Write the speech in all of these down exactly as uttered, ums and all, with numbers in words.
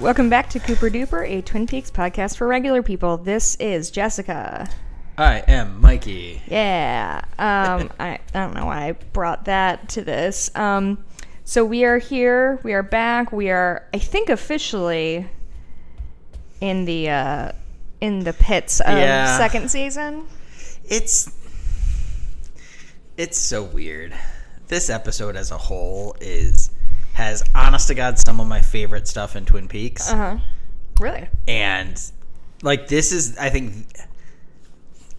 Welcome back to Cooper Duper, a Twin Peaks podcast for regular people. This is Jessica. I am Mikey. Yeah. Um, I, I don't know why I brought that to this. Um, so we are here. We are back. We are, I think, officially in the uh, in the pits of yeah. second season. It's it's so weird. This episode as a whole is has, honest to God, some of my favorite stuff in Twin Peaks. Uh-huh. Really? And, like, this is, I think...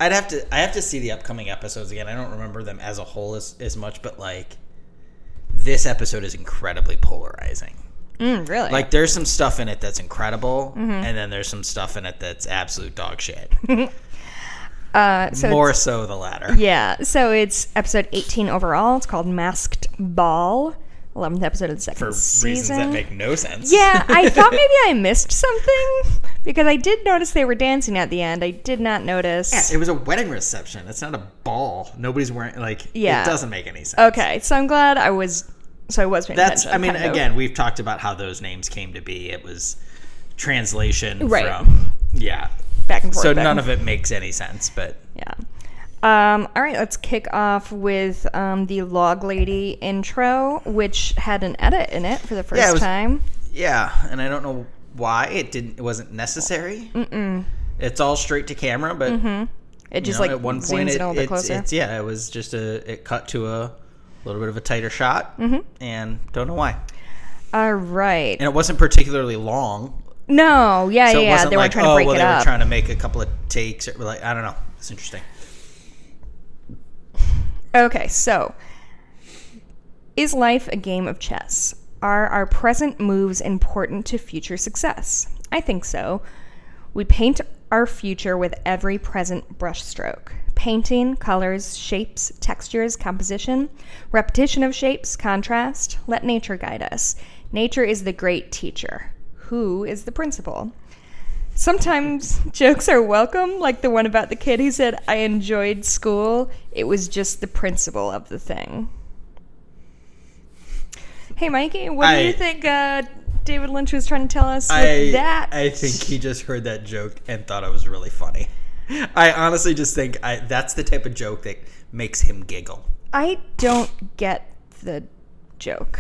I'd have to I have to see the upcoming episodes again. I don't remember them as a whole as, as much, but like this episode is incredibly polarizing. Mm, really? Like there's some stuff in it that's incredible, mm-hmm. and then there's some stuff in it that's absolute dog shit. uh, so More so the latter. Yeah. So it's episode eighteen overall. It's called Masked Ball. eleventh episode of the second For season. For reasons that make no sense. Yeah, I thought maybe I missed something, because I did notice they were dancing at the end. I did not notice. Yeah, it was a wedding reception. It's not a ball. Nobody's wearing, like, yeah. It doesn't make any sense. Okay, so I'm glad I was, so I was paying That's, attention. I mean, again, of. We've talked about how those names came to be. It was translation right. from, yeah. Back and forth. So none of it makes any sense, but. Yeah. Um, all right, let's kick off with um, the Log Lady intro, which had an edit in it for the first yeah, was, time. Yeah, and I don't know why it didn't. It wasn't necessary. Mm-mm. It's all straight to camera, but mm-hmm. it just know, like at one point, it, it a bit it's, it's yeah, it was just a it cut to a little bit of a tighter shot, mm-hmm. and don't know why. All right, and it wasn't particularly long. No, yeah, so yeah, it wasn't they like, were trying to break oh, well, it they up. Were trying to make a couple of takes. Or, like I don't know, it's interesting. Okay, so, is life a game of chess? Are our present moves important to future success? I think so. We paint our future with every present brushstroke. Painting, colors, shapes, textures, composition, repetition of shapes, contrast. Let nature guide us. Nature is the great teacher. Who is the principal? Sometimes jokes are welcome, like the one about the kid who said, I enjoyed school. It was just the principle of the thing. Hey, Mikey, what I, do you think uh, David Lynch was trying to tell us with I, that? I think he just heard that joke and thought it was really funny. I honestly just think I, that's the type of joke that makes him giggle. I don't get the joke.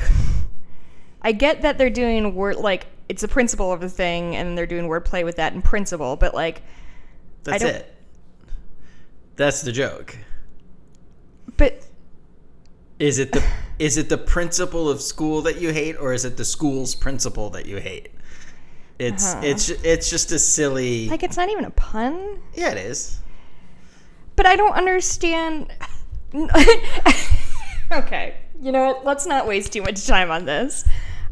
I get that they're doing word like... It's the principle of the thing, and they're doing wordplay with that in principle, but, like... That's I don't... it. That's the joke. But... Is it the is it the principle of school that you hate, or is it the school's principle that you hate? It's uh-huh. it's it's just a silly... Like, it's not even a pun? Yeah, it is. But I don't understand... Okay. You know what? Let's not waste too much time on this.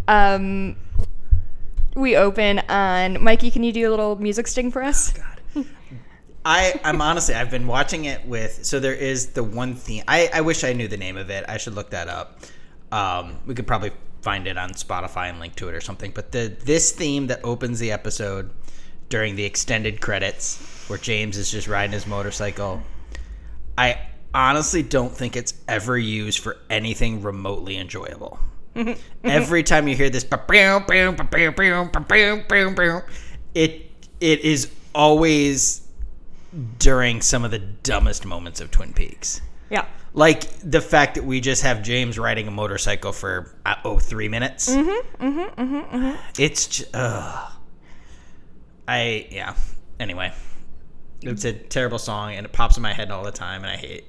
Um... We open on... Mikey, can you do a little music sting for us? Oh, God. I, I'm honestly... I've been watching it with... So there is the one theme... I, I wish I knew the name of it. I should look that up. Um, we could probably find it on Spotify and link to it or something. But the this theme that opens the episode during the extended credits where James is just riding his motorcycle, I honestly don't think it's ever used for anything remotely enjoyable. Every time you hear this, it it is always during some of the dumbest moments of Twin Peaks. Yeah, like the fact that we just have James riding a motorcycle for oh three minutes. Mm-hmm, mm-hmm, mm-hmm, mm-hmm. It's just, uh, I yeah. Anyway, it's a terrible song, and it pops in my head all the time, and I hate it.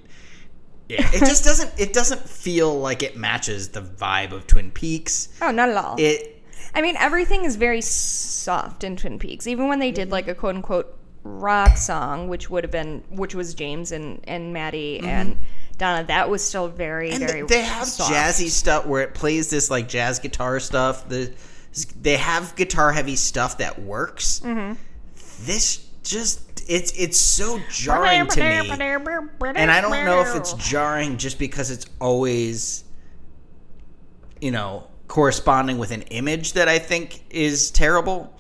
Yeah, it just doesn't. It doesn't feel like it matches the vibe of Twin Peaks. Oh, not at all. It. I mean, everything is very soft in Twin Peaks. Even when they did like a quote unquote rock song, which would have been, which was James and and Maddie mm-hmm. and Donna, that was still very and very. They have soft. Jazzy stuff where it plays this like jazz guitar stuff. The they have guitar heavy stuff that works. Mm-hmm. This just. It's it's so jarring to me, and I don't know if it's jarring just because it's always, you know, corresponding with an image that I think is terrible,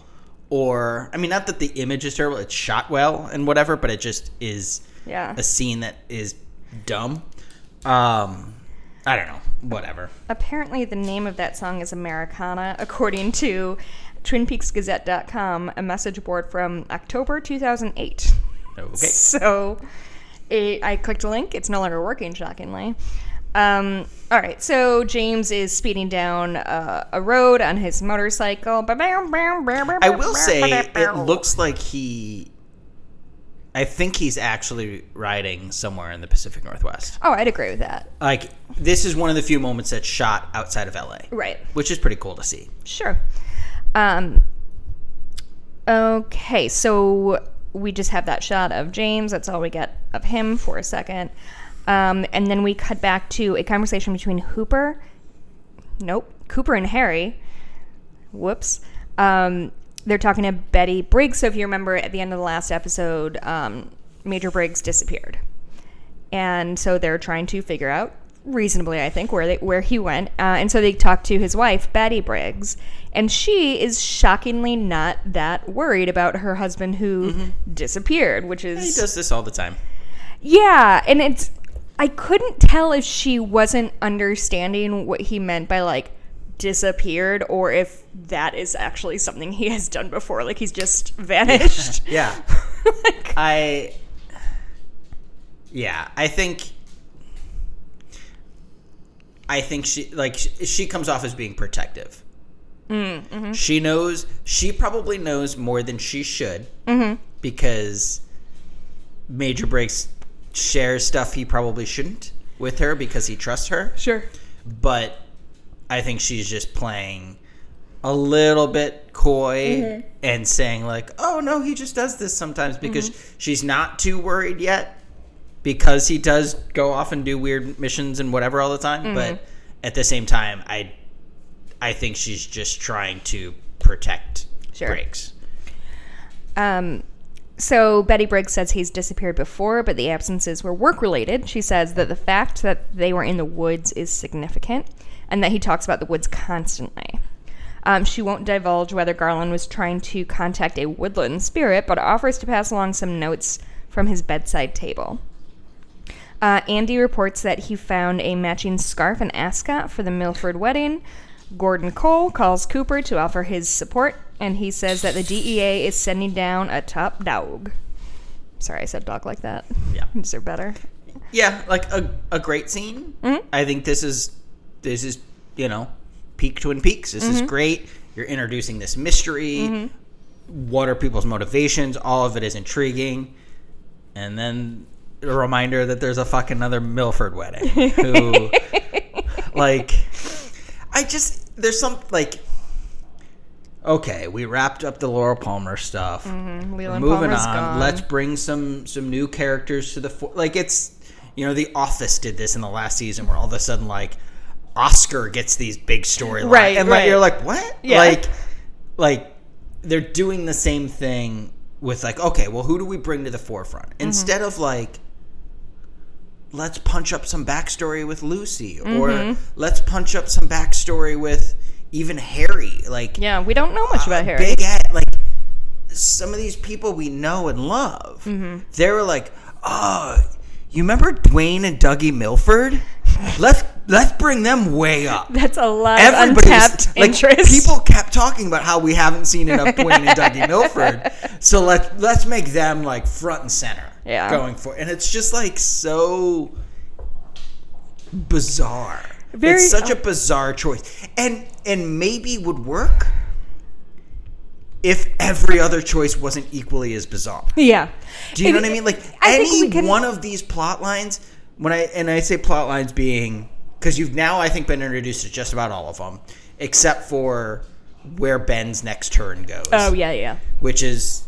or I mean, not that the image is terrible; it's shot well and whatever, but it just is yeah. a scene that is dumb. Um, I don't know, whatever. Apparently, the name of that song is Americana, according to twin peaks gazette dot com, a message board from October two thousand eight. Okay. So it, I clicked a link. It's no longer working, shockingly. Um, all right, so James is speeding down uh, a road on his motorcycle. I will say it looks like he... I think he's actually riding somewhere in the Pacific Northwest. Oh, I'd agree with that. Like, this is one of the few moments that's shot outside of L A. Right. Which is pretty cool to see. Sure. Um, okay, so we just have that shot of James. That's all we get of him for a second. Um, and then we cut back to a conversation between Cooper. Nope. Cooper and Harry. Whoops. Um... They're talking to Betty Briggs. So if you remember, at the end of the last episode, um, Major Briggs disappeared. And so they're trying to figure out, reasonably, I think, where they, where he went. Uh, and so they talk to his wife, Betty Briggs. And she is shockingly not that worried about her husband who mm-hmm. disappeared, which is... He does this all the time. Yeah, and it's... I couldn't tell if she wasn't understanding what he meant by, like, disappeared, or if that is actually something he has done before, like he's just vanished. Yeah, yeah. like, I yeah I think I think she like she, she comes off as being protective. mm, mm-hmm. She knows, she probably knows more than she should, mm-hmm. because Major Briggs shares stuff he probably shouldn't with her because he trusts her. Sure. But I think she's just playing a little bit coy, mm-hmm. and saying like, oh, no, he just does this sometimes, because mm-hmm. she's not too worried yet, because he does go off and do weird missions and whatever all the time. Mm-hmm. But at the same time, I I think she's just trying to protect sure. Briggs. Um. So Betty Briggs says he's disappeared before, but the absences were work-related. She says that the fact that they were in the woods is significant, and that he talks about the woods constantly. Um, she won't divulge whether Garland was trying to contact a woodland spirit, but offers to pass along some notes from his bedside table. Uh, Andy reports that he found a matching scarf and ascot for the Milford wedding. Gordon Cole calls Cooper to offer his support, and he says that the D E A is sending down a top dog. Sorry, I said dog like that. Yeah. Is there better? Yeah, like a, a great scene. Mm-hmm. I think this is... This is, you know, peak Twin Peaks. This mm-hmm. is great. You're introducing this mystery. Mm-hmm. What are people's motivations? All of it is intriguing. And then a reminder that there's a fucking other Milford wedding. Who, like, I just, there's some, like, okay, we wrapped up the Laurel Palmer stuff. Mm-hmm. We're moving Palmer's on. Gone. Let's bring some, some new characters to the, fo- like, it's, you know, The Office did this in the last season where all of a sudden, like, Oscar gets these big storylines, right? And like, right. you're like, what? Yeah. Like, like they're doing the same thing with like, okay, well, who do we bring to the forefront mm-hmm. instead of like, let's punch up some backstory with Lucy, or mm-hmm. let's punch up some backstory with even Harry. Like, yeah, we don't know much uh, about Harry. Big at, like some of these people we know and love. Mm-hmm. They were like, oh, you remember Dwayne and Dougie Milford? Let's let's bring them way up. That's a lot Everybody of untapped was, like, interest. People kept talking about how we haven't seen enough Dwayne and Dougie Milford, so let's let's make them like front and center. Yeah. Going for, and it's just like so bizarre. Very, it's such oh. a bizarre choice, and and maybe would work if every other choice wasn't equally as bizarre. Yeah. Do you if, know what I mean? Like I any can... one of these plot lines. When I and I say plot lines being because you've now I think been introduced to just about all of them except for where Ben's next turn goes. Oh yeah, yeah. Which is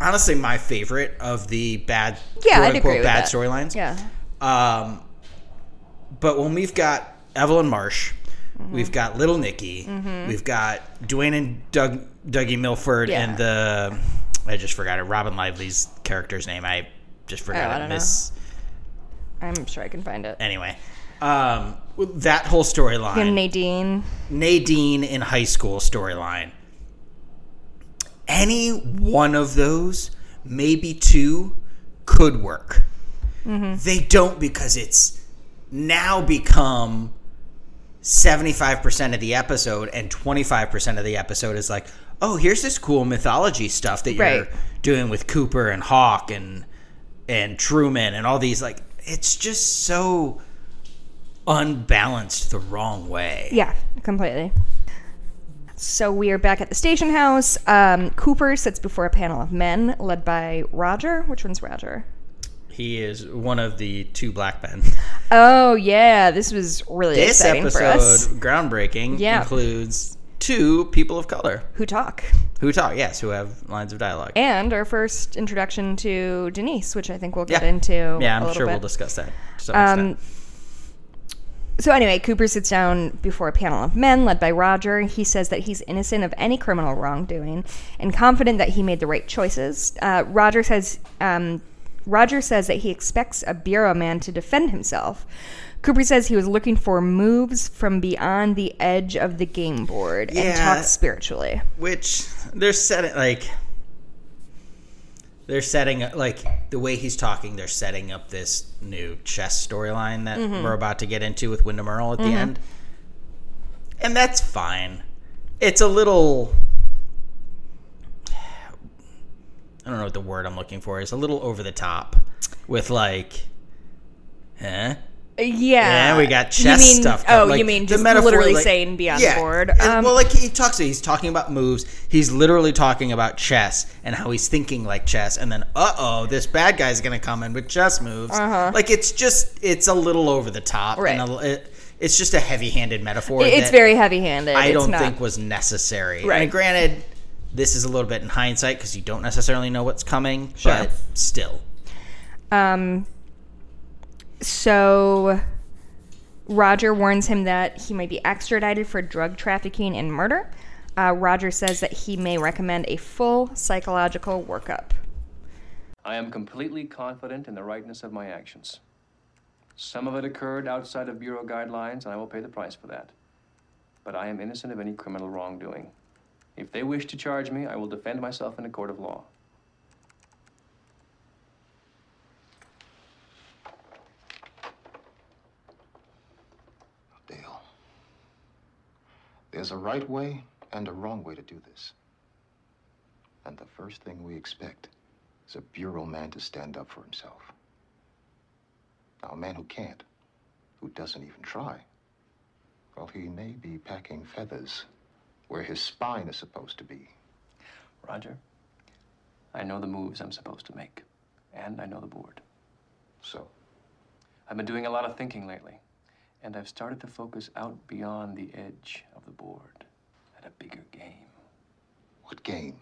honestly my favorite of the bad, yeah, quote unquote bad storylines. Yeah. Um, but when we've got Evelyn Marsh, mm-hmm. we've got Little Nikki, mm-hmm. we've got Dwayne and Doug, Dougie Milford, yeah. and the I just forgot it. Robin Lively's character's name. I just forgot oh, it. Miss. Know. I'm sure I can find it. Anyway, um, that whole storyline. And Nadine. Nadine in high school storyline. Any one of those, maybe two, could work. Mm-hmm. They don't because it's now become seventy-five percent of the episode, and twenty-five percent of the episode is like, oh, here's this cool mythology stuff that you're right. doing with Cooper and Hawk and and Truman and all these. Like, it's just so unbalanced the wrong way. Yeah, completely. So we are back at the station house. Um, Cooper sits before a panel of men led by Roger. Which one's Roger? He is one of the two black men. Oh, yeah. This was really this exciting episode, for us. This episode, groundbreaking, yeah. includes two people of color. Who talk. Who talk, yes, who have lines of dialogue. And our first introduction to Denise, which I think we'll get yeah. into Yeah, I'm a sure bit. We'll discuss that to some um, extent. So anyway, Cooper sits down before a panel of men led by Roger. He says that he's innocent of any criminal wrongdoing and confident that he made the right choices. Uh, Roger says um, Roger says that he expects a bureau man to defend himself. Cooper says he was looking for moves from beyond the edge of the game board yeah, and talks spiritually. Which they're setting like they're setting like the way he's talking. They're setting up this new chess storyline that mm-hmm. we're about to get into with Windom Earle at mm-hmm. the end, and that's fine. It's a little, I don't know what the word I'm looking for is. A little over the top with like, huh? Yeah, yeah. We got chess you mean, stuff. Oh, like, you mean just metaphor, literally like, saying beyond yeah. the board? Um, well, like he talks, he's talking about moves. He's literally talking about chess and how he's thinking like chess. And then, uh oh, this bad guy's gonna come in with chess moves. Uh-huh. Like it's just, it's a little over the top. Right. And a, it, it's just a heavy-handed metaphor. It, it's very heavy-handed. I don't it's think not... was necessary. Right. And granted, this is a little bit in hindsight because you don't necessarily know what's coming, sure. but still. Um. So Roger warns him that he might be extradited for drug trafficking and murder. Uh, Roger says that he may recommend a full psychological workup. I am completely confident in the rightness of my actions. Some of it occurred outside of Bureau guidelines, and I will pay the price for that. But I am innocent of any criminal wrongdoing. If they wish to charge me, I will defend myself in a court of law. There's a right way and a wrong way to do this. And the first thing we expect is a bureau man to stand up for himself. Now, a man who can't, who doesn't even try, well, he may be packing feathers where his spine is supposed to be. Roger, I know the moves I'm supposed to make, and I know the board. So? I've been doing a lot of thinking lately. And I've started to focus out beyond the edge of the board at a bigger game. What game?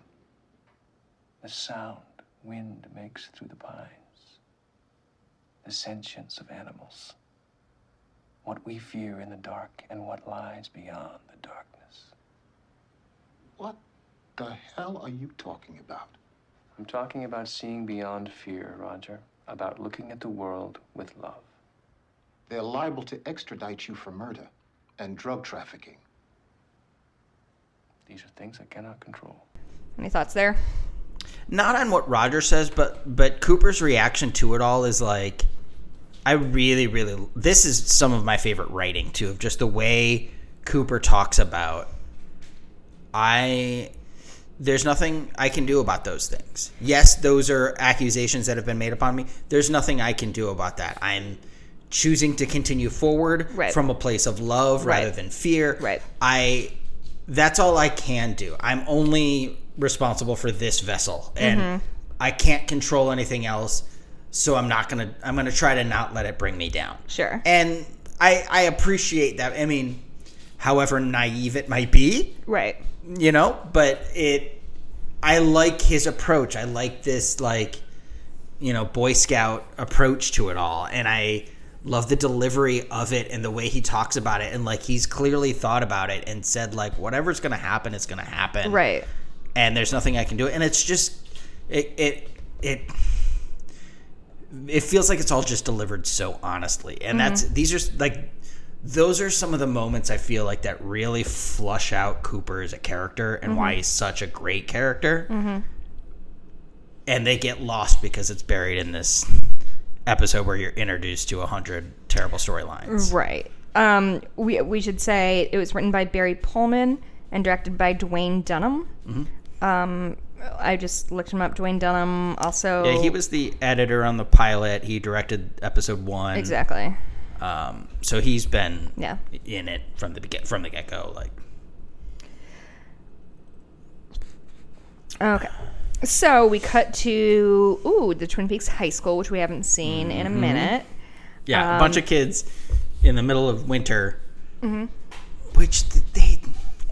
The sound wind makes through the pines. The sentience of animals. What we fear in the dark and what lies beyond the darkness. What the hell are you talking about? I'm talking about seeing beyond fear, Roger. About looking at the world with love. They're liable to extradite you for murder and drug trafficking. These are things I cannot control. Any thoughts there? Not on what Roger says, but but Cooper's reaction to it all is like, I really, really... This is some of my favorite writing, too, of just the way Cooper talks about, I... there's nothing I can do about those things. Yes, those are accusations that have been made upon me. There's nothing I can do about that. I'm... choosing to continue forward right. from a place of love right. rather than fear. Right. I, that's all I can do. I'm only responsible for this vessel, and mm-hmm. I can't control anything else. So I'm not gonna. I'm gonna try to not let it bring me down. Sure. And I, I appreciate that. I mean, however naive it might be, right? You know, but it. I like his approach. I like this, like, you know, Boy Scout approach to it all, and I. Love the delivery of it and the way he talks about it. And, like, he's clearly thought about it and said, like, whatever's going to happen, it's going to happen. Right. And there's nothing I can do. And it's just – it it it it feels like it's all just delivered so honestly. And mm-hmm. that's – these are – like, those are some of the moments I feel like that really flush out Cooper as a character and mm-hmm. why he's such a great character. Mm-hmm. And they get lost because it's buried in this – episode where you're introduced to a hundred terrible storylines. Right. Um, we we should say it was written by Barry Pullman and directed by Dwayne Dunham. Mm-hmm. Um, I just looked him up. Dwayne Dunham also. Yeah, he was the editor on the pilot. He directed episode one. Exactly. Um, so he's been yeah. in it from the get from the get go. Like. Okay. So we cut to ooh the Twin Peaks High School, which we haven't seen mm-hmm. in a minute. Yeah, um, a bunch of kids in the middle of winter. Mm-hmm. Which they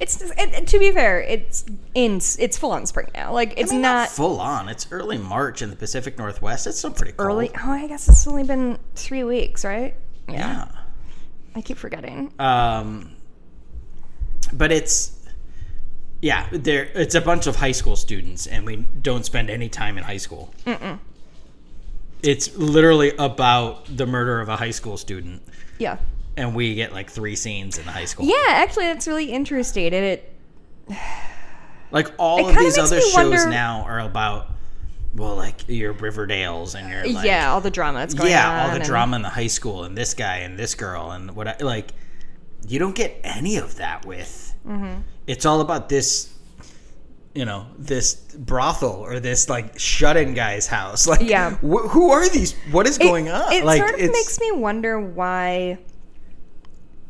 it's it, to be fair, it's in it's full on spring now. Like it's I mean, not, not full on. It's early March in the Pacific Northwest. It's still pretty cold. Early. Oh, I guess it's only been three weeks, right? Yeah. yeah. I keep forgetting. Um, but it's. Yeah, there it's a bunch of high school students, and we don't spend any time in high school. Mm-mm. It's literally about the murder of a high school student. Yeah. And we get, like, three scenes in the high school. Yeah, actually, that's really interesting. And it... Like, all it of these other shows wonder... now are about, well, like, your Riverdales and your, like... Yeah, all the drama that's going yeah, on. Yeah, all the and... drama in the high school, and this guy, and this girl, and what I... Like, you don't get any of that with... Mm-hmm. It's all about this, you know, this brothel or this like shut-in guy's house. Like, yeah. wh- who are these? What is it, going on? It like, sort of it's, makes me wonder why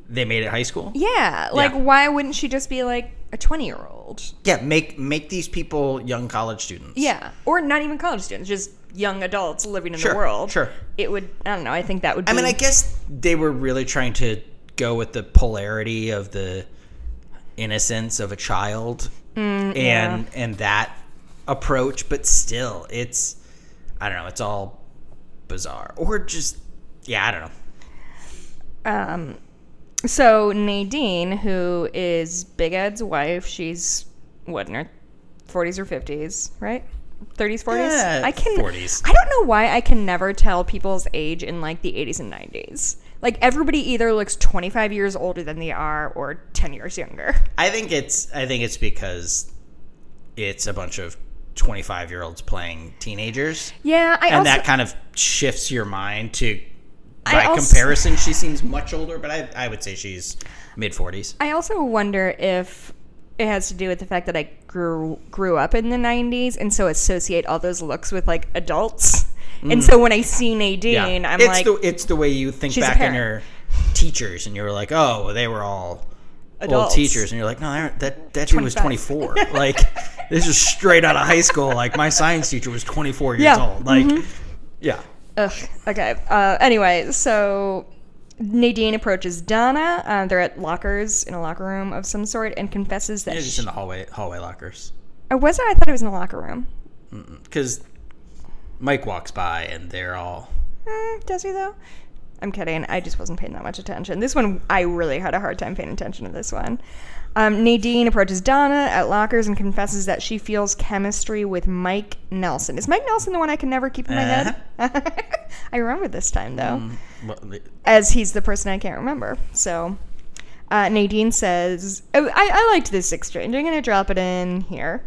they made it high school. Yeah, like yeah. why wouldn't she just be like a twenty-year-old? Yeah, make make these people young college students. Yeah, or not even college students, just young adults living in sure, the world. Sure, it would. I don't know. I think that would. be... I mean, I guess they were really trying to go with the polarity of the. Innocence of a child mm, and yeah. and that approach, but still it's I don't know, it's all bizarre or just yeah I don't know. Um so Nadine, who is Big Ed's wife, she's what in her forties or fifties, right? thirties, forties? Yeah, I can forties. I don't know why I can never tell people's age in like the eighties and nineties. Like everybody either looks twenty-five years older than they are or ten years younger. I think it's I think it's because it's a bunch of twenty-five-year-olds playing teenagers. Yeah, I and also, that kind of shifts your mind to by also, comparison she seems much older, but I I would say she's mid-forties. I also wonder if it has to do with the fact that I grew grew up in the nineties and so associate all those looks with like adults. And so when I see Nadine, yeah. I'm it's like... The, it's the way you think back in your teachers, and you were like, oh, they were all adults. Old teachers. And you're like, no, that, that dude was twenty-four. Like, this is straight out of high school. Like, my science teacher was twenty-four years yeah. old. Like, mm-hmm. yeah. Ugh, okay. Uh, anyway, so Nadine approaches Donna. Uh, they're at lockers, in a locker room of some sort, and confesses that... It's just in the hallway hallway lockers. Oh, was it? I thought it was in the locker room. Because... Mike walks by, and they're all... Mm, does he, though? I'm kidding. I just wasn't paying that much attention. This one, I really had a hard time paying attention to this one. Um, Nadine approaches Donna at lockers and confesses that she feels chemistry with Mike Nelson. Is Mike Nelson the one I can never keep in my uh-huh. head? I remember this time, though, um, well, the- as he's the person I can't remember. So uh, Nadine says... Oh, I, I liked this exchange. I'm going to drop it in here.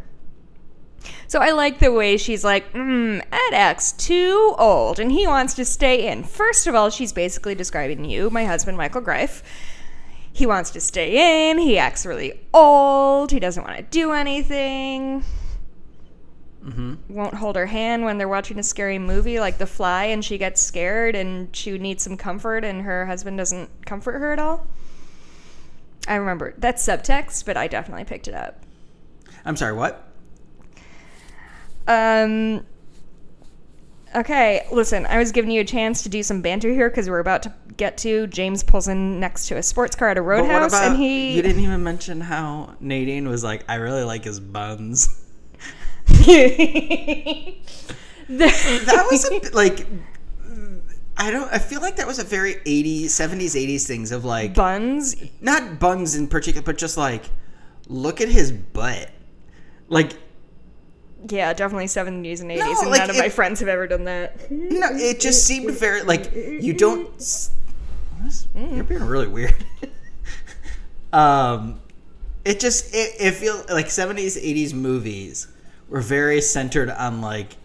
So I like the way she's like, mm, Ed X, too old, and he wants to stay in. First of all, she's basically describing you, my husband, Michael Greif. He wants to stay in. He acts really old. He doesn't want to do anything. Mm-hmm. Won't hold her hand when they're watching a scary movie like The Fly, and she gets scared, and she needs some comfort, and her husband doesn't comfort her at all. I remember. That's subtext, but I definitely picked it up. I'm sorry, what? Um, okay, listen, I was giving you a chance to do some banter here because we're about to get to James pulls in next to a sports car at a roadhouse, about, and he... You didn't even mention how Nadine was like, I really like his buns. the- that was, a, like, I don't, I feel like that was a very eighties, seventies, eighties things of, like... Buns? Not buns in particular, but just, like, look at his butt. Like... Yeah, definitely seventies and eighties, no, and like none of it, my friends have ever done that. No, it just seemed very, like, you don't... You're being really weird. um, It just, it, it feels like seventies, eighties movies were very centered on, like,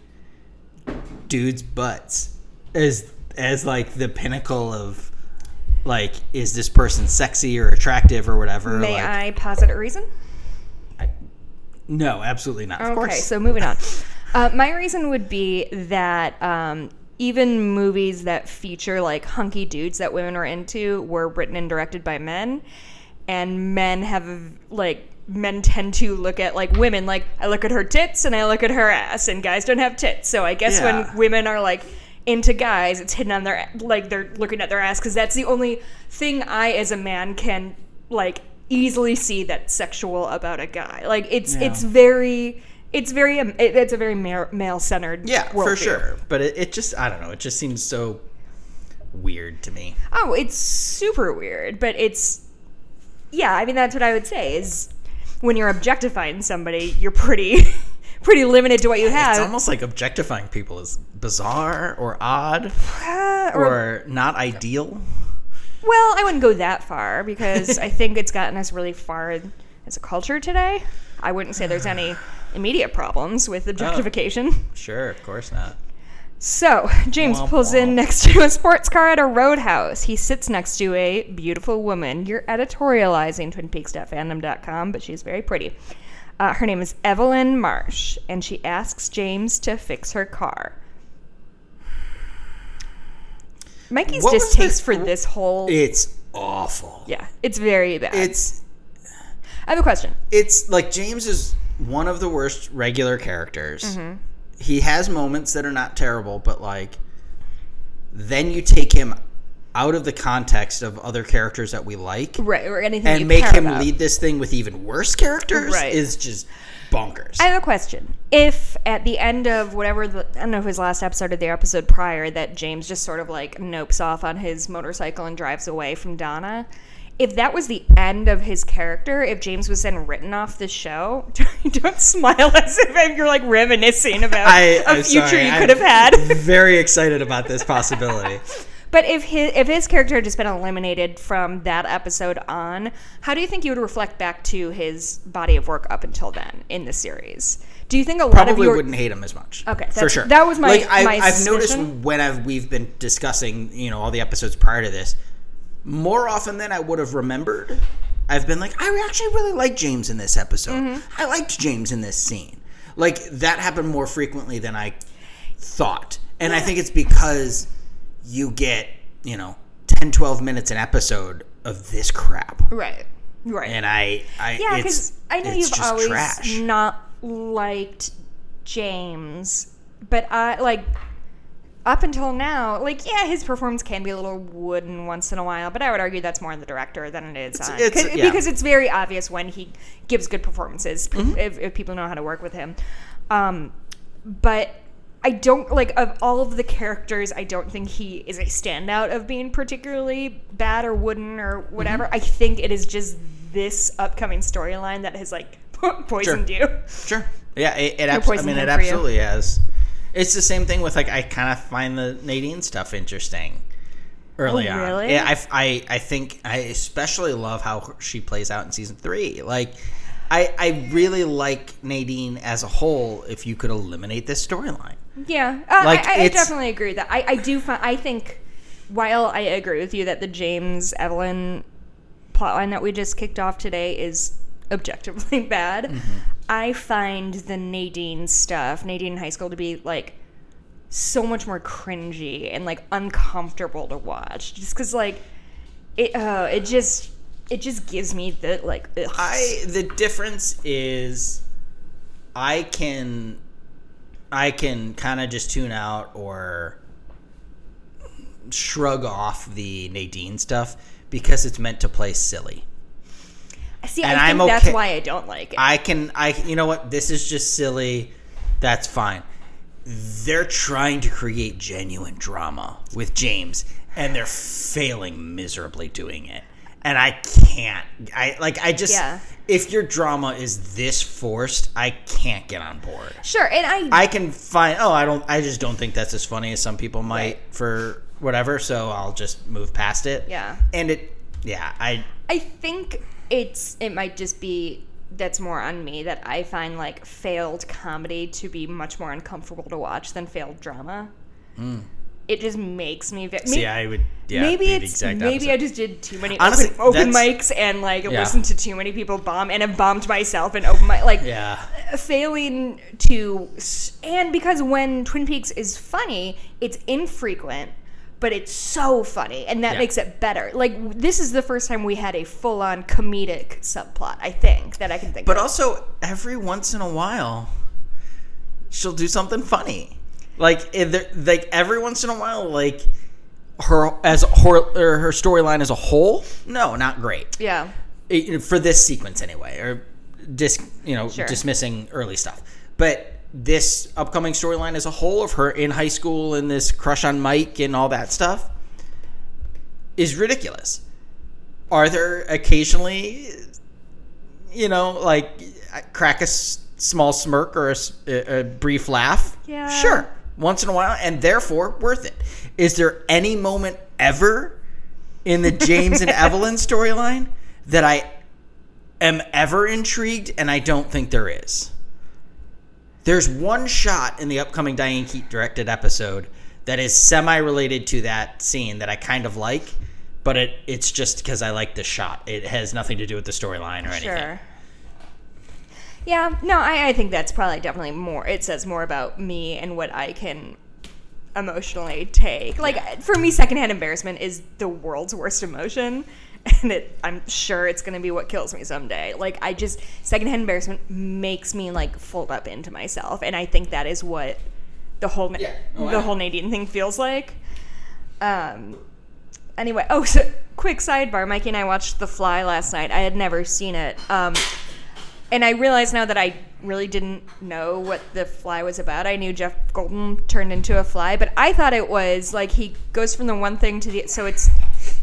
dudes' butts as, as like, the pinnacle of like, is this person sexy or attractive or whatever? May like, I posit a reason? I, no, absolutely not. Of okay, course. So moving on. Uh, my reason would be that um, even movies that feature like hunky dudes that women are into were written and directed by men, and men have like. Men tend to look at, like, women, like, I look at her tits and I look at her ass, and guys don't have tits. So I guess yeah. when women are, like, into guys, it's hidden on their, like, they're looking at their ass, because that's the only thing I, as a man, can, like, easily see that's sexual about a guy. Like, it's yeah. it's very, it's very, it's a very male-centered yeah, worldview. For sure. But it, it just, I don't know, it just seems so weird to me. Oh, it's super weird, but it's, yeah, I mean, that's what I would say, is... When you're objectifying somebody, you're pretty pretty limited to what you have. It's almost like objectifying people is bizarre or odd uh, or, or not ideal. Well, I wouldn't go that far, because I think it's gotten us really far as a culture today. I wouldn't say there's any immediate problems with objectification. Oh, sure, of course not. So, James womp pulls womp. in next to a sports car at a roadhouse. He sits next to a beautiful woman. You're editorializing twin peaks dot fandom dot com, but she's very pretty. Uh, her name is Evelyn Marsh, and she asks James to fix her car. Mikey's what distaste this? for this whole... It's awful. Yeah, it's very bad. It's... I have a question. It's, like, James is one of the worst regular characters. Mm-hmm. He has moments that are not terrible, but, like, then you take him out of the context of other characters that we like. Right, or anything and you make him about. lead this thing with even worse characters right. is just bonkers. I have a question. If at the end of whatever, the, I don't know if his last episode or the episode prior, that James just sort of, like, nopes off on his motorcycle and drives away from Donna, if that was the end of his character, if James was then written off the show, don't smile as if you're, like, reminiscing about I, a future sorry, you could I'm have had. Very excited about this possibility. But if his, if his character had just been eliminated from that episode on, how do you think you would reflect back to his body of work up until then in the series? Do you think a lot Probably of you... Probably wouldn't hate him as much. Okay. For sure. That was my, like, I, my I've suspicion. noticed when I've, we've been discussing, you know, all the episodes prior to this, more often than I would have remembered, I've been like, I actually really like James in this episode. Mm-hmm. I liked James in this scene. Like, that happened more frequently than I thought. And yeah. I think it's because you get, you know, ten, twelve minutes an episode of this crap. Right. Right. And I, I yeah, because I know you've always trash. not liked James, but I, like... Up until now, like, yeah, his performance can be a little wooden once in a while, but I would argue that's more on the director than it is it's, on. It's, yeah. Because it's very obvious when he gives good performances, mm-hmm. if, if people know how to work with him. Um, but I don't, like, of all of the characters, I don't think he is a standout of being particularly bad or wooden or whatever. Mm-hmm. I think it is just this upcoming storyline that has, like, poisoned sure. you. Sure. Yeah, it, it, abso- I mean, it absolutely you. has. It's the same thing with, like, I kind of find the Nadine stuff interesting early oh, really? on. Yeah, I, I, I think I especially love how she plays out in season three. Like, I, I really like Nadine as a whole if you could eliminate this storyline. Yeah, uh, like, I, I, I definitely agree with that. I, I do find, I think, while I agree with you that the James-Evelyn plotline that we just kicked off today is objectively bad, mm-hmm. I find the Nadine stuff, Nadine in high school, to be, like, so much more cringy and, like, uncomfortable to watch. Just because, like, it uh, it just it just gives me the, like... Ugh. I the difference is I can I can kind of just tune out or shrug off the Nadine stuff because it's meant to play silly. See, and I think I'm okay. That's why I don't like it. I can, I, you know what? This is just silly. That's fine. They're trying to create genuine drama with James, and they're failing miserably doing it. And I can't. I like. I just. Yeah. If your drama is this forced, I can't get on board. Sure, and I. I can find. Oh, I don't. I just don't think that's as funny as some people might right. for whatever. So I'll just move past it. Yeah. And it. Yeah. I. I think. It's it might just be that's more on me that I find, like, failed comedy to be much more uncomfortable to watch than failed drama. Mm. it just makes me very... See, I would... Yeah, maybe it's maybe I just did too many Honestly, open, open mics and like yeah. listened to too many people bomb and have bombed myself and open mic like yeah. failing to and because when Twin Peaks is funny, it's infrequent, but it's so funny and that yeah. makes it better. Like this is the first time we had a full on comedic subplot, I think, that I can think. But of. But also every once in a while, she'll do something funny, like like every once in a while, like. Her as her, her storyline as a whole, no, not great. Yeah, it, for this sequence anyway, or dis you know sure. dismissing early stuff. But this upcoming storyline as a whole of her in high school and this crush on Mike and all that stuff is ridiculous. Are there occasionally, you know, like crack a s- small smirk or a, a brief laugh? Yeah, sure. Once in a while, and therefore worth it. Is there any moment ever in the James and Evelyn storyline that I am ever intrigued? And I don't think there is. There's one shot in the upcoming Diane Keaton directed episode that is semi-related to that scene that I kind of like, but it it's just because I like the shot. It has nothing to do with the storyline or anything. Sure. Yeah, no, I, I think that's probably definitely more. It says more about me and what I can emotionally take. Like, for me, secondhand embarrassment is the world's worst emotion, and it, I'm sure it's going to be what kills me someday. Like, I just, secondhand embarrassment makes me, like, fold up into myself, and I think that is what the whole, yeah. oh, the wow. whole Nadine thing feels like. Um. Anyway, oh, so, quick sidebar. Mikey and I watched The Fly last night. I had never seen it. Um... And I realize now that I really didn't know what The Fly was about. I knew Jeff Goldblum turned into a fly, but I thought it was like he goes from the one thing to the... So it's...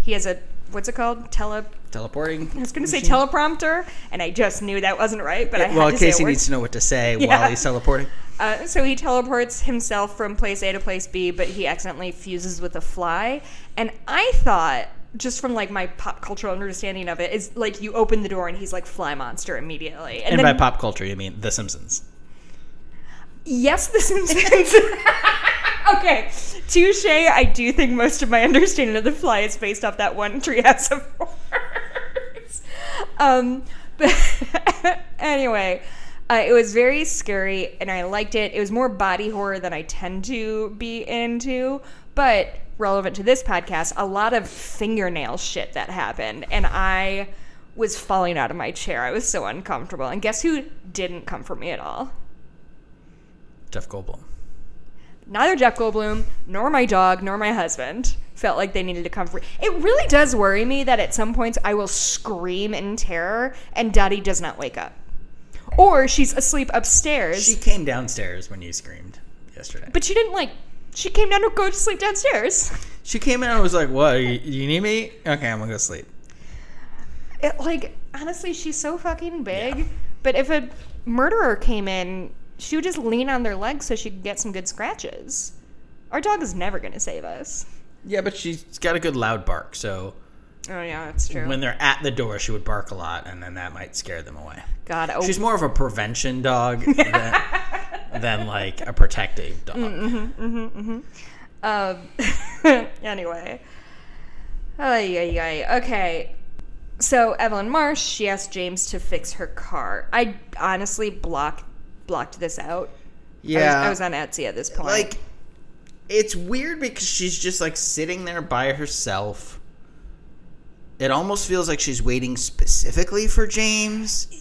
He has a... What's it called? Tele... Teleporting. I was going to say teleprompter, and I just knew that wasn't right, but yeah, I had well, to say Well, Casey needs to know what to say yeah. while he's teleporting. Uh, so he teleports himself from place A to place B, but he accidentally fuses with a fly. And I thought... just from like my pop cultural understanding of it is like you open the door and he's like fly monster immediately. And, and then, by pop culture, you mean The Simpsons? Yes, The Simpsons. Okay, touche. I do think most of my understanding of The Fly is based off that one Treehouse of Horrors. Um, but anyway, uh, it was very scary and I liked it. It was more body horror than I tend to be into, but. Relevant to this podcast, a lot of fingernail shit that happened, and I was falling out of my chair. I was so uncomfortable. And guess who didn't comfort me at all? Jeff Goldblum. Neither Jeff Goldblum, nor my dog, nor my husband felt like they needed to comfort me. It really does worry me that at some points I will scream in terror and Daddy does not wake up. Or she's asleep upstairs. She came downstairs when you screamed yesterday. But she didn't like... She came down to go to sleep downstairs. She came in and was like, what, you, you need me? Okay, I'm gonna go sleep. It, like, honestly, she's so fucking big. Yeah. But if a murderer came in, she would just lean on their legs so she could get some good scratches. Our dog is never gonna save us. Yeah, but she's got a good loud bark, so... Oh, yeah, that's true. When they're at the door, she would bark a lot, and then that might scare them away. God, oh. She's more of a prevention dog than... than, like, a protective dog. Mm-hmm, mm-hmm, mm-hmm. Um, anyway. Ay, ay, ay. Okay. So, Evelyn Marsh, she asked James to fix her car. I honestly blocked blocked this out. Yeah. I was, I was on Etsy at this point. Like, it's weird because she's just, like, sitting there by herself. It almost feels like she's waiting specifically for James.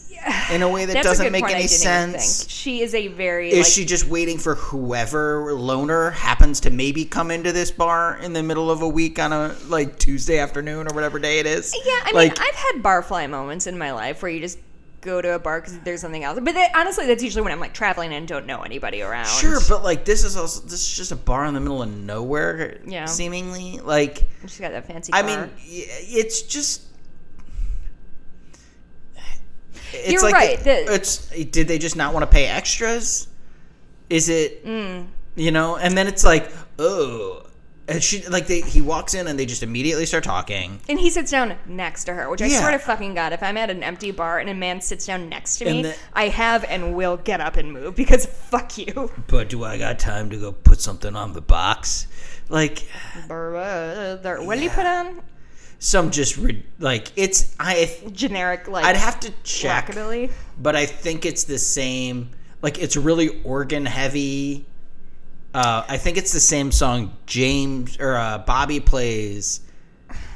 In a way that That's doesn't make any sense. She is a very... Is like, she just waiting for whoever loner happens to maybe come into this bar in the middle of a week on a, like, Tuesday afternoon or whatever day it is? Yeah, I like, mean, I've had barfly moments in my life where you just go to a bar because there's something else. But they, honestly, that's usually when I'm, like, traveling and don't know anybody around. Sure, but, like, this is also this is just a bar in the middle of nowhere, yeah. seemingly. Like... She's got that fancy car. I mean, it's just... It's You're like right. The, it's, did they just not want to pay extras? Is it, mm. you know? And then it's like, oh, She, like they, he walks in and they just immediately start talking. And he sits down next to her, which yeah. I swear to fucking God, if I'm at an empty bar and a man sits down next to me, the, I have and will get up and move because fuck you. But do I got time to go put something on the box? Like, what yeah. do you put on? Some just re- like it's I generic like. I'd have to check, rockabilly. But I think it's the same. Like it's really organ heavy. Uh, I think it's the same song James or uh, Bobby plays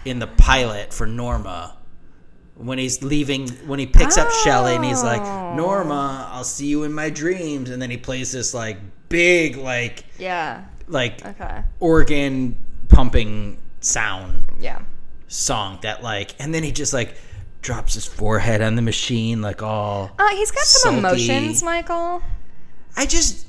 in the pilot for Norma when he's leaving, when he picks oh. up Shelley and he's like, Norma, I'll see you in my dreams. And then he plays this like big, like, yeah, like okay. organ pumping sound yeah. song that like, and then he just like drops his forehead on the machine, like all uh, he's got some sulky emotions, Michael. I just...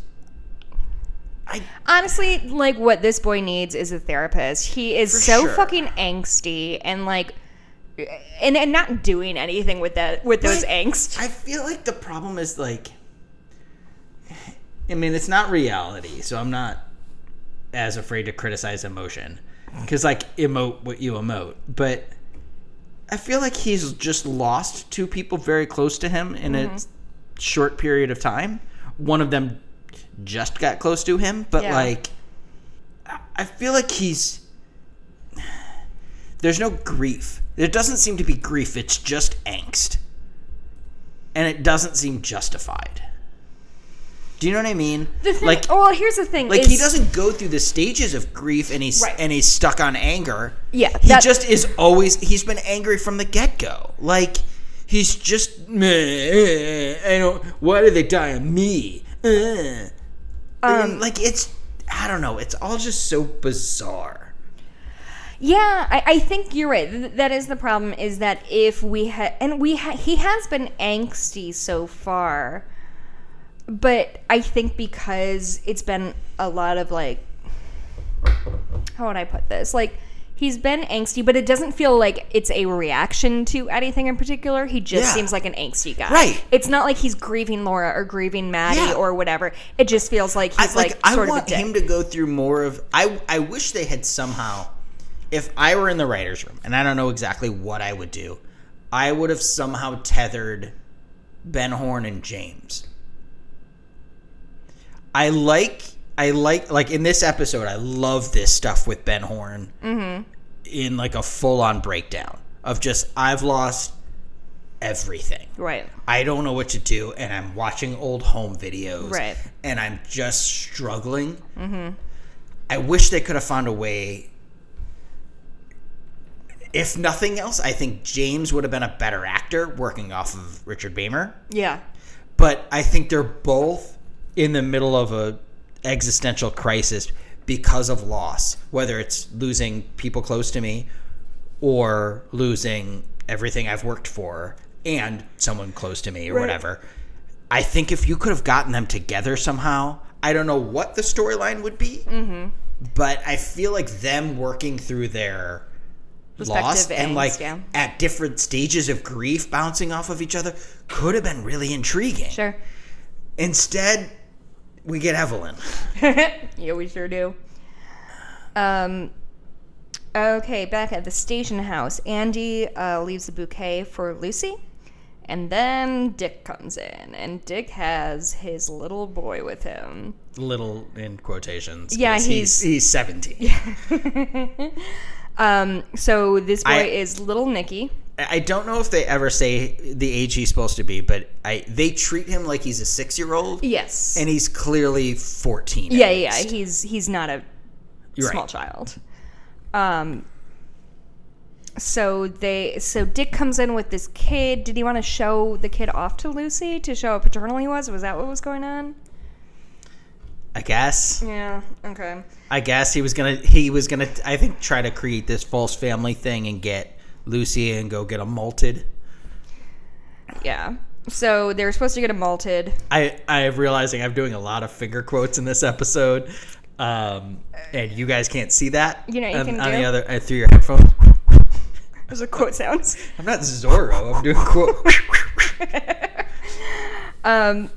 I, honestly, like, what this boy needs is a therapist. He is so sure. fucking angsty and, like, and, and not doing anything with that, with those like, angst. I feel like the problem is, like, I mean, it's not reality, so I'm not as afraid to criticize emotion. Because, like, emote what you emote. But I feel like he's just lost two people very close to him in mm-hmm. a short period of time. One of them just got close to him, but yeah. like I feel like he's there's no grief. There doesn't seem to be grief. It's just angst, and it doesn't seem justified. Do you know what I mean? The thing, like, oh, well, here's the thing: like is, he doesn't go through the stages of grief, and he's right. and he's stuck on anger. Yeah, he just is always. He's been angry from the get-go. Like he's just, meh, I don't. Why did they die on me? Uh, um, like it's I don't know it's all just so bizarre. Yeah, I, I think you're right. Th- that is the problem, is that if we had and we ha- he has been angsty so far, but I think because it's been a lot of like, how would I put this, like he's been angsty, but it doesn't feel like it's a reaction to anything in particular. He just yeah. seems like an angsty guy. Right. It's not like he's grieving Laura or grieving Maddie yeah. or whatever. It just feels like he's I, like, like sort of a dick. I want him to go through more of... I, I wish they had somehow... If I were in the writer's room, and I don't know exactly what I would do, I would have somehow tethered Ben Horn and James. I like... I like, like in this episode, I love this stuff with Ben Horn mm-hmm. in like a full-on breakdown of just, I've lost everything. Right. I don't know what to do, and I'm watching old home videos. Right. And I'm just struggling. Mm-hmm. I wish they could have found a way. If nothing else, I think James would have been a better actor working off of Richard Beamer. Yeah. But I think they're both in the middle of a existential crisis because of loss, whether it's losing people close to me or losing everything I've worked for and someone close to me or right. whatever. I think if you could have gotten them together somehow, I don't know what the storyline would be, mm-hmm. but I feel like them working through their loss and angst, like yeah. at different stages of grief bouncing off of each other could have been really intriguing. Sure. Instead, we get Evelyn. Yeah, we sure do. Um, okay, back at the station house, Andy uh, leaves a bouquet for Lucy, and then Dick comes in, and Dick has his little boy with him. Little in quotations. Yeah, he's, he's he's seventeen. Yeah. um, so this boy I, is little Nikki. I don't know if they ever say the age he's supposed to be, but I they treat him like he's a six-year-old. Yes. And he's clearly fourteen. Yeah, yeah, least. he's he's not a You're small right. child. Um so they so Dick comes in with this kid. Did he want to show the kid off to Lucy to show how paternal he was? Was that what was going on? I guess. Yeah, okay. I guess he was going to he was going to I think try to create this false family thing and get Lucy and go get them malted. Yeah. So they're supposed to get them malted. I, I'm realizing I'm doing a lot of finger quotes in this episode. Um, and you guys can't see that. You know, you um, can on do. The other, uh, through your headphones. Those are quote sounds. I'm not Zorro. I'm doing quote. um,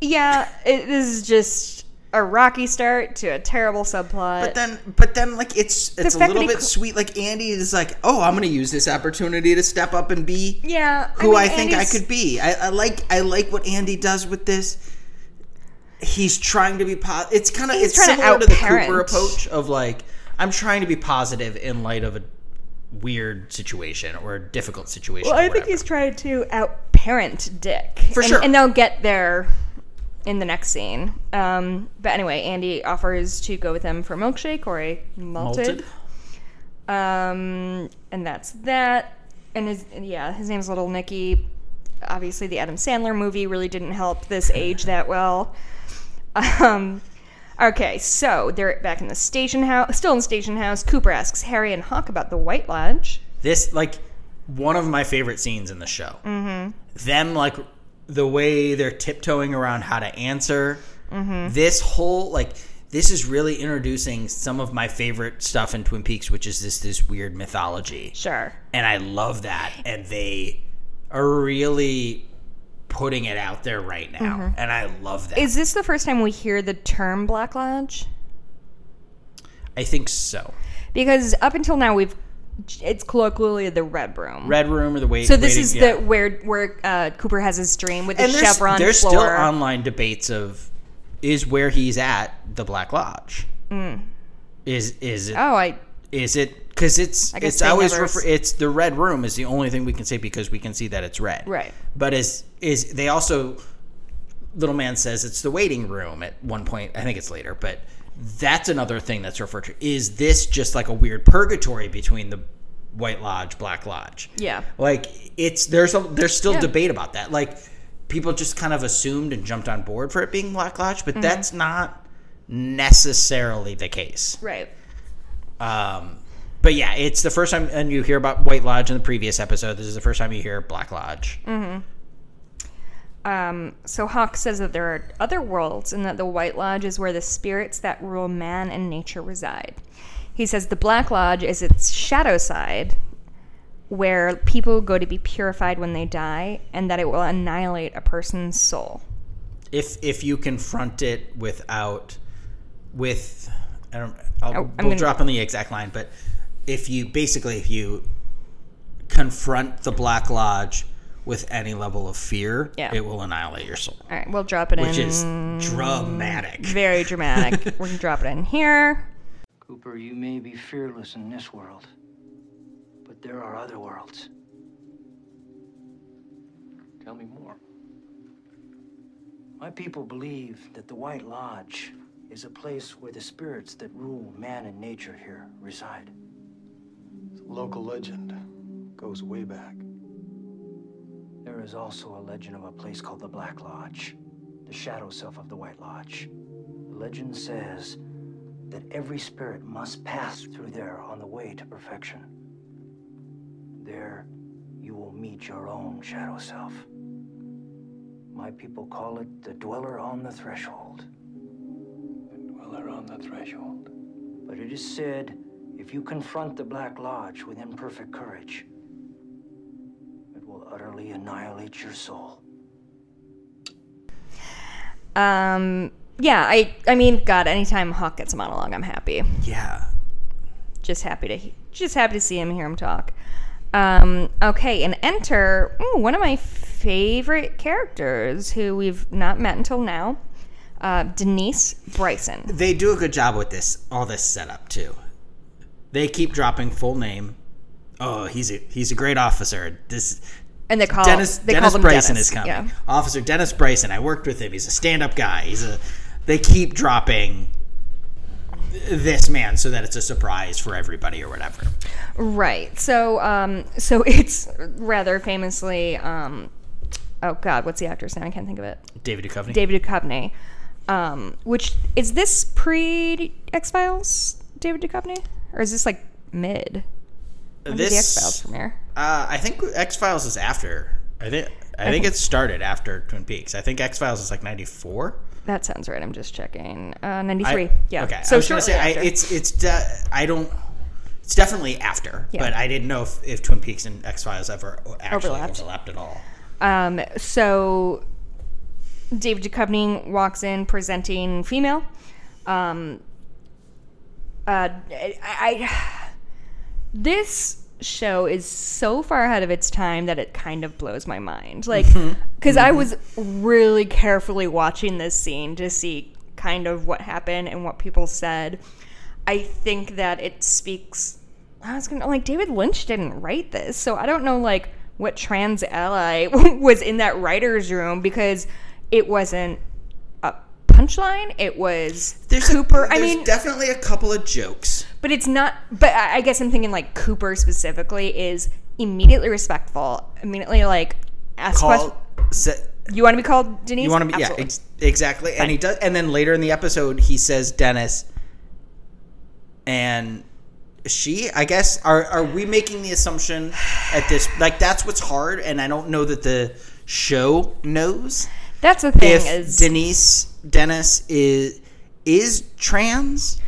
yeah, it, this is just... a rocky start to a terrible subplot. But then, but then, like it's it's a little bit cl- sweet. Like Andy is like, oh, I'm gonna use this opportunity to step up and be yeah, who I, mean, I think I could be. I, I like I like what Andy does with this. He's trying to be positive. It's kind of it's similar to, to the Cooper approach of like, I'm trying to be positive in light of a weird situation or a difficult situation. Well, I think he's trying to outparent Dick for and, sure, and they'll get there in the next scene. Um, but anyway, Andy offers to go with them for a milkshake or a malted. malted. Um, and that's that. And his, yeah, his name's Little Nikki. Obviously, the Adam Sandler movie really didn't help this age that well. Um, okay, so they're back in the station house, still in the station house. Cooper asks Harry and Hawk about the White Lodge. This, like, one of my favorite scenes in the show. Mm-hmm. Them, like, the way they're tiptoeing around how to answer. Mm-hmm. This whole, like, this is really introducing some of my favorite stuff in Twin Peaks, which is this this weird mythology. Sure. And I love that. And they are really putting it out there right now. Mm-hmm. And I love that. Is this the first time we hear the term Black Lodge? I think so. Because up until now, we've it's colloquially the Red Room. Red Room or the wait. So this waiting, is yeah. the where where uh, Cooper has his dream with the and there's, chevron there's floor. There's still online debates of, is where he's at the Black Lodge? Mm. Is is it? Oh, I is it because it's it's always refer, it's the Red Room is the only thing we can say because we can see that it's red. Right. But is is they also little man says it's the waiting room at one point. I think it's later, but. That's another thing that's referred to. Is this just like a weird purgatory between the White Lodge, Black Lodge? Yeah. Like, it's there's a, there's still yeah. debate about that. Like, people just kind of assumed and jumped on board for it being Black Lodge, but mm-hmm. that's not necessarily the case. Right. Um, but yeah, it's the first time, and you hear about White Lodge in the previous episode. This is the first time you hear Black Lodge. Mm-hmm. Um, so Hawk says that there are other worlds and that the White Lodge is where the spirits that rule man and nature reside. He says the Black Lodge is its shadow side, where people go to be purified when they die, and that it will annihilate a person's soul. If if you confront it without, with, I don't, I'll, oh, we'll gonna... drop on the exact line, but if you, basically if you confront the Black Lodge with any level of fear, yeah. it will annihilate your soul. All right, we'll drop it in. Which is dramatic. Very dramatic. We're going to drop it in here. Cooper, you may be fearless in this world, but there are other worlds. Tell me more. My people believe that the White Lodge is a place where the spirits that rule man and nature here reside. The local legend goes way back. There is also a legend of a place called the Black Lodge, the shadow self of the White Lodge. The legend says that every spirit must pass through there on the way to perfection. There, you will meet your own shadow self. My people call it the Dweller on the Threshold. The Dweller on the Threshold. But it is said, if you confront the Black Lodge with imperfect courage, utterly annihilate your soul. Um. Yeah. I. I mean, God. Anytime Hawk gets a monologue, I'm happy. Yeah. Just happy to. Just happy to see him, hear him talk. Um. Okay. And enter ooh, one of my favorite characters who we've not met until now, uh, Denise Bryson. They do a good job with this. All this setup too. They keep dropping full name. Oh, he's a he's a great officer. This. And they call Dennis, they Dennis call him Bryson Dennis. Is coming. Yeah. Officer Dennis Bryson. I worked with him. He's a stand-up guy. He's a. They keep dropping this man so that it's a surprise for everybody or whatever. Right. So, um, so it's rather famously. Um, oh God, what's the actor's name? I can't think of it. David Duchovny. David Duchovny. Um, which is this pre X-Files? David Duchovny, or is this like mid? When this did the X-Files premiere? Uh, I think X-Files is after. I think I think it started after Twin Peaks. I think X-Files is like ninety-four. That sounds right. I'm just checking. Uh, ninety-three. I, yeah. Okay. So I was gonna say I, it's it's de- I don't. It's definitely after, yeah. But I didn't know if, if Twin Peaks and X-Files ever actually overlapped, overlapped at all. Um. So David Duchovny walks in presenting female. Um, uh, I, I this show is so far ahead of its time that it kind of blows my mind. Like, because I was really carefully watching this scene to see kind of what happened and what people said. I think that it speaks. I was gonna like David Lynch didn't write this, so I don't know like what trans ally was in that writer's room, because it wasn't a punchline. It was there's Cooper. A, there's I mean, definitely a couple of jokes, but it's not. But I guess I'm thinking like Cooper specifically is immediately respectful, immediately like ask questions. Se- you want to be called Denise? You want to be? Absolutely. Yeah, ex- exactly. Fine. And he does. And then later in the episode, he says Dennis. And she, I guess, are are we making the assumption at this? Like, that's what's hard, and I don't know that the show knows. That's the thing. If is Denise Dennis is is trans,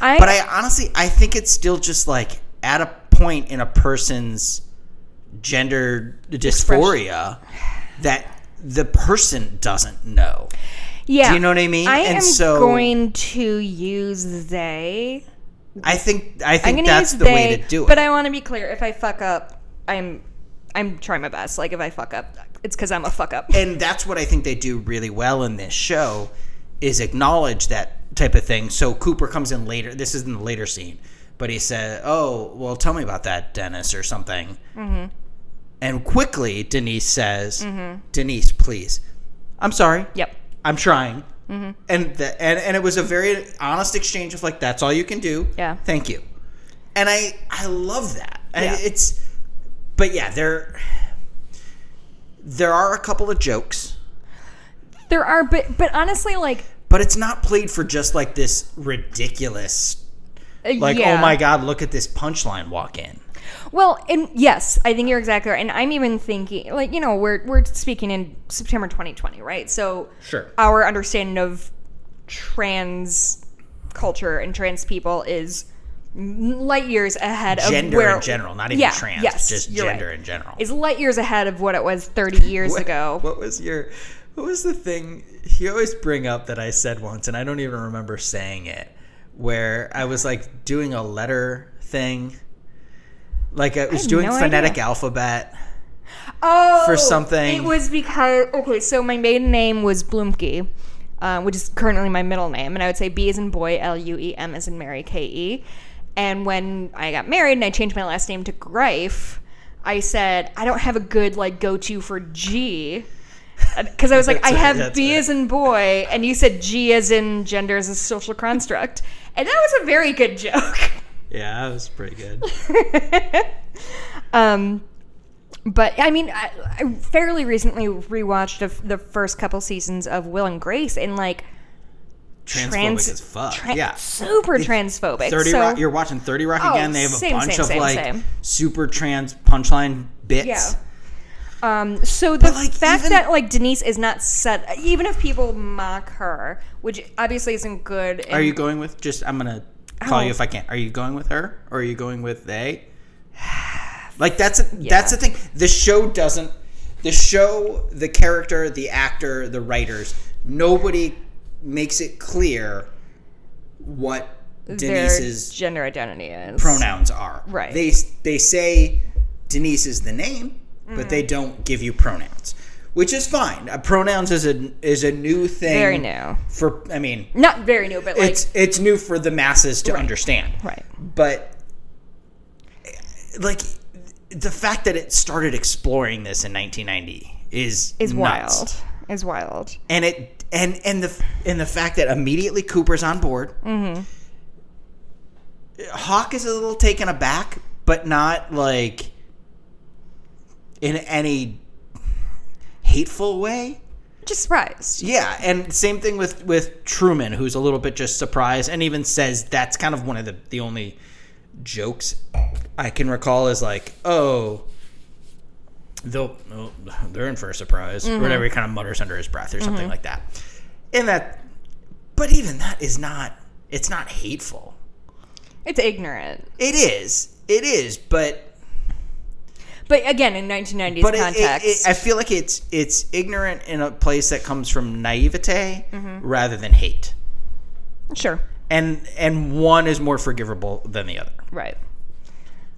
I, but I honestly I think it's still just like at a point in a person's gender dysphoria expression. That the person doesn't know. Yeah, do you know what I mean? I and am so, going to use they. I think I think that's the they, way to do it. But I want to be clear. If I fuck up, I'm I'm trying my best. Like if I fuck up, it's because I'm a fuck up. And that's what I think they do really well in this show is acknowledge that type of thing. So Cooper comes in later. This is in the later scene, but he said, "Oh, well, tell me about that, Dennis," or something. Mm-hmm. And quickly, Denise says, mm-hmm. "Denise, please. I'm sorry. Yep. I'm trying." Mm-hmm. And, the, and and it was a very honest exchange of like, that's all you can do. Yeah. Thank you. And I I love that. Yeah. It's, but yeah, there there are a couple of jokes. There are, but but honestly, like. But it's not played for just like this ridiculous, like yeah. oh my god, look at this punchline walk in. Well, and yes, I think you're exactly right. And I'm even thinking, like, you know, we're we're speaking in September twenty twenty, right? So sure. Our understanding of trans culture and trans people is light years ahead gender of... Gender in general, not even yeah, trans, yes, just gender right. in general. Is light years ahead of what it was thirty years what, ago. What was your... What was the thing you always bring up that I said once, and I don't even remember saying it, where I was, like, doing a letter thing... Like, I was I doing no phonetic idea. alphabet oh, for something. It was because, okay, so my maiden name was Blumke, uh, which is currently my middle name. And I would say B as in boy, L U E M as in Mary, K E. And when I got married and I changed my last name to Greif, I said, I don't have a good, like, go-to for G. Because I was like, I have it, B it. as in boy, and you said G as in gender as a social construct. And that was a very good joke. Yeah, that was pretty good. um, but, I mean, I, I fairly recently rewatched a, the first couple seasons of Will and Grace, and, like, transphobic trans, as fuck. Trans, yeah. Super it's transphobic. thirty so, Rock, you're watching thirty Rock oh, again. They have a same, bunch same, of, same, like, same. super trans punchline bits. Yeah. Um, so the like, fact even, that, like, Denise is not set, even if people mock her, which obviously isn't good. And, are you going with just, I'm going to. Call oh. you if I can. Are you going with her or are you going with they? Like that's a, yeah. that's the thing. The show doesn't. The show, the character, the actor, the writers. Nobody makes it clear what Denise's their gender identity is. Pronouns are right. They they say Denise is the name, mm. but they don't give you pronouns. Which is fine. Uh, pronouns is a is a new thing. Very new. For I mean, not very new, but like it's it's new for the masses to right. understand. Right. But like the fact that it started exploring this in nineteen ninety is is nuts. wild. Is wild. And it and and the and the fact that immediately Cooper's on board. Mm-hmm. Hawk is a little taken aback, but not like in any. Hateful way, just surprised. Yeah, and same thing with, with Truman, who's a little bit just surprised, and even says that's kind of one of the, the only jokes I can recall is like, oh, they'll oh, they're in for a surprise, mm-hmm. or whatever. He kind of mutters under his breath or something mm-hmm. like that. And that, but even that is not. It's not hateful. It's ignorant. It is. It is. But But again, in nineteen nineties but context. It, it, it, I feel like it's it's ignorant in a place that comes from naivete mm-hmm. rather than hate. Sure. And and one is more forgivable than the other. Right.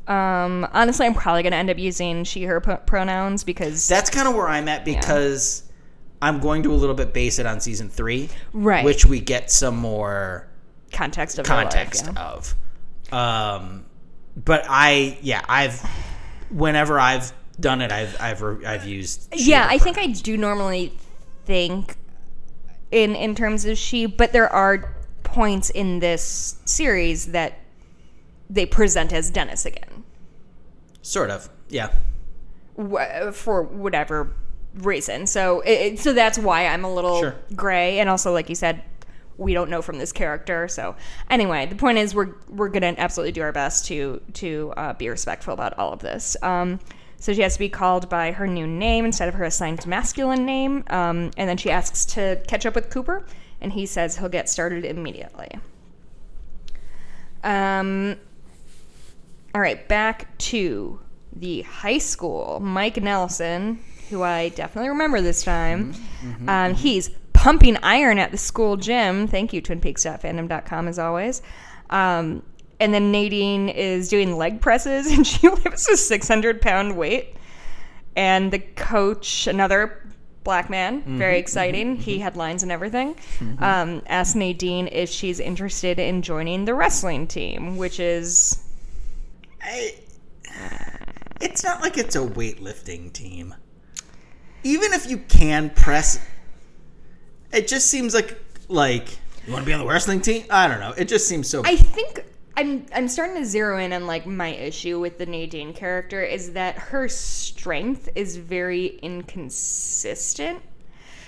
Um, honestly, I'm probably going to end up using she, her p- pronouns because... That's kind of where I'm at because yeah. I'm going to a little bit base it on season three. Right. Which we get some more... Context of Context life, yeah. of. Um, but I, yeah, I've... Whenever I've done it, I've I've I've used. Yeah, I think I do normally think in in terms of she, but there are points in this series that they present as Dennis again. Sort of, yeah. For whatever reason, so it, so that's why I'm a little sure. gray, and also like you said, we don't know from this character. So anyway, the point is we're we're gonna absolutely do our best to to uh, be respectful about all of this. Um, so she has to be called by her new name instead of her assigned masculine name. Um, and then she asks to catch up with Cooper, and he says he'll get started immediately. Um. All right, back to the high school. Mike Nelson, who I definitely remember this time, mm-hmm, um, mm-hmm. he's pumping iron at the school gym. Thank you, twin peaks dot fandom dot com, as always. Um, and then Nadine is doing leg presses, and she lifts a six hundred pound weight. And the coach, another black man, mm-hmm, very exciting. Mm-hmm, he had lines and everything. Mm-hmm. Um, asks Nadine if she's interested in joining the wrestling team, which is... I, it's not like it's a weightlifting team. Even if you can press... It just seems like, like you want to be on the wrestling team? I don't know. It just seems so... I think I'm I'm starting to zero in on, like, my issue with the Nadine character is that her strength is very inconsistent.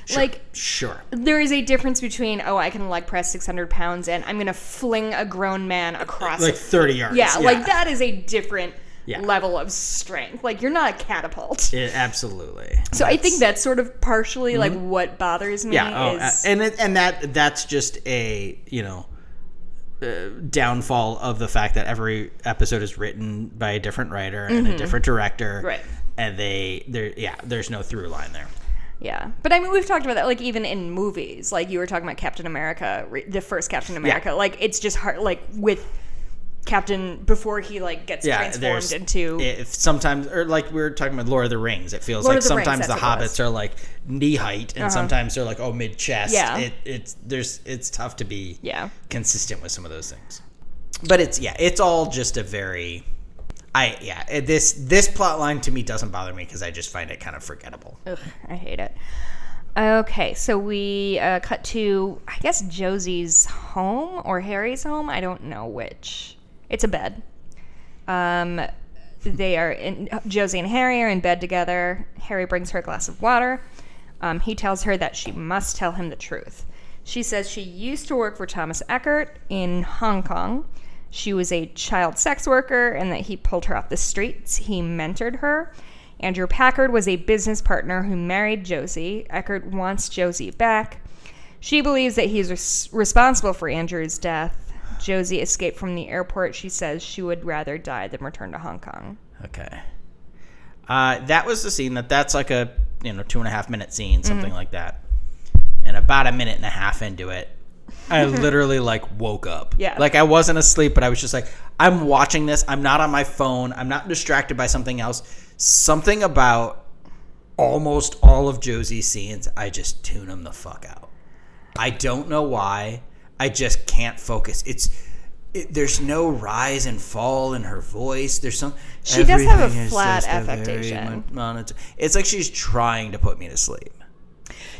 Sure. Like, sure. There is a difference between, oh, I can leg press six hundred pounds and I'm going to fling a grown man across... Like thirty yards. Yeah, yeah. Like, that is a different... Yeah. level of strength. Like, you're not a catapult. It, absolutely. So that's, I think that's sort of partially, mm-hmm. like, what bothers me. Yeah, oh, is... Uh, and, it, and that that's just a, you know, uh, downfall of the fact that every episode is written by a different writer and mm-hmm. a different director. Right. And they, they're, yeah, there's no through line there. Yeah. But, I mean, we've talked about that, like, even in movies. Like, you were talking about Captain America, the first Captain America. Yeah. Like, it's just hard, like, with... Captain before he like gets yeah, transformed into if sometimes or like we were talking about Lord of the Rings, it feels Lord like sometimes Rings, the hobbits are like knee height and uh-huh. sometimes they're like oh mid chest. Yeah. It it's there's it's tough to be yeah. consistent with some of those things. But it's yeah, it's all just a very I yeah, this this plot line to me doesn't bother me because I just find it kind of forgettable. Ugh, I hate it. Okay, so we uh, cut to I guess Josie's home or Harry's home, I don't know which. It's a bed. Um, they are in. Josie and Harry are in bed together. Harry brings her a glass of water. Um, he tells her that she must tell him the truth. She says she used to work for Thomas Eckhardt in Hong Kong. She was a child sex worker and that he pulled her off the streets. He mentored her. Andrew Packard was a business partner who married Josie. Eckhardt wants Josie back. She believes that he's res- responsible for Andrew's death. Josie escaped from the airport. She says she would rather die than return to Hong Kong. Okay. Uh, that was the scene. That That's like a you know two and a half minute scene, something mm-hmm. like that. And about a minute and a half into it, I literally like woke up. Yeah. Like I wasn't asleep, but I was just like, I'm watching this. I'm not on my phone. I'm not distracted by something else. Something about almost all of Josie's scenes, I just tune them the fuck out. I don't know why. I just can't focus. It's it, there's no rise and fall in her voice. There's some. She does have a flat affectation. Mon- it's like she's trying to put me to sleep.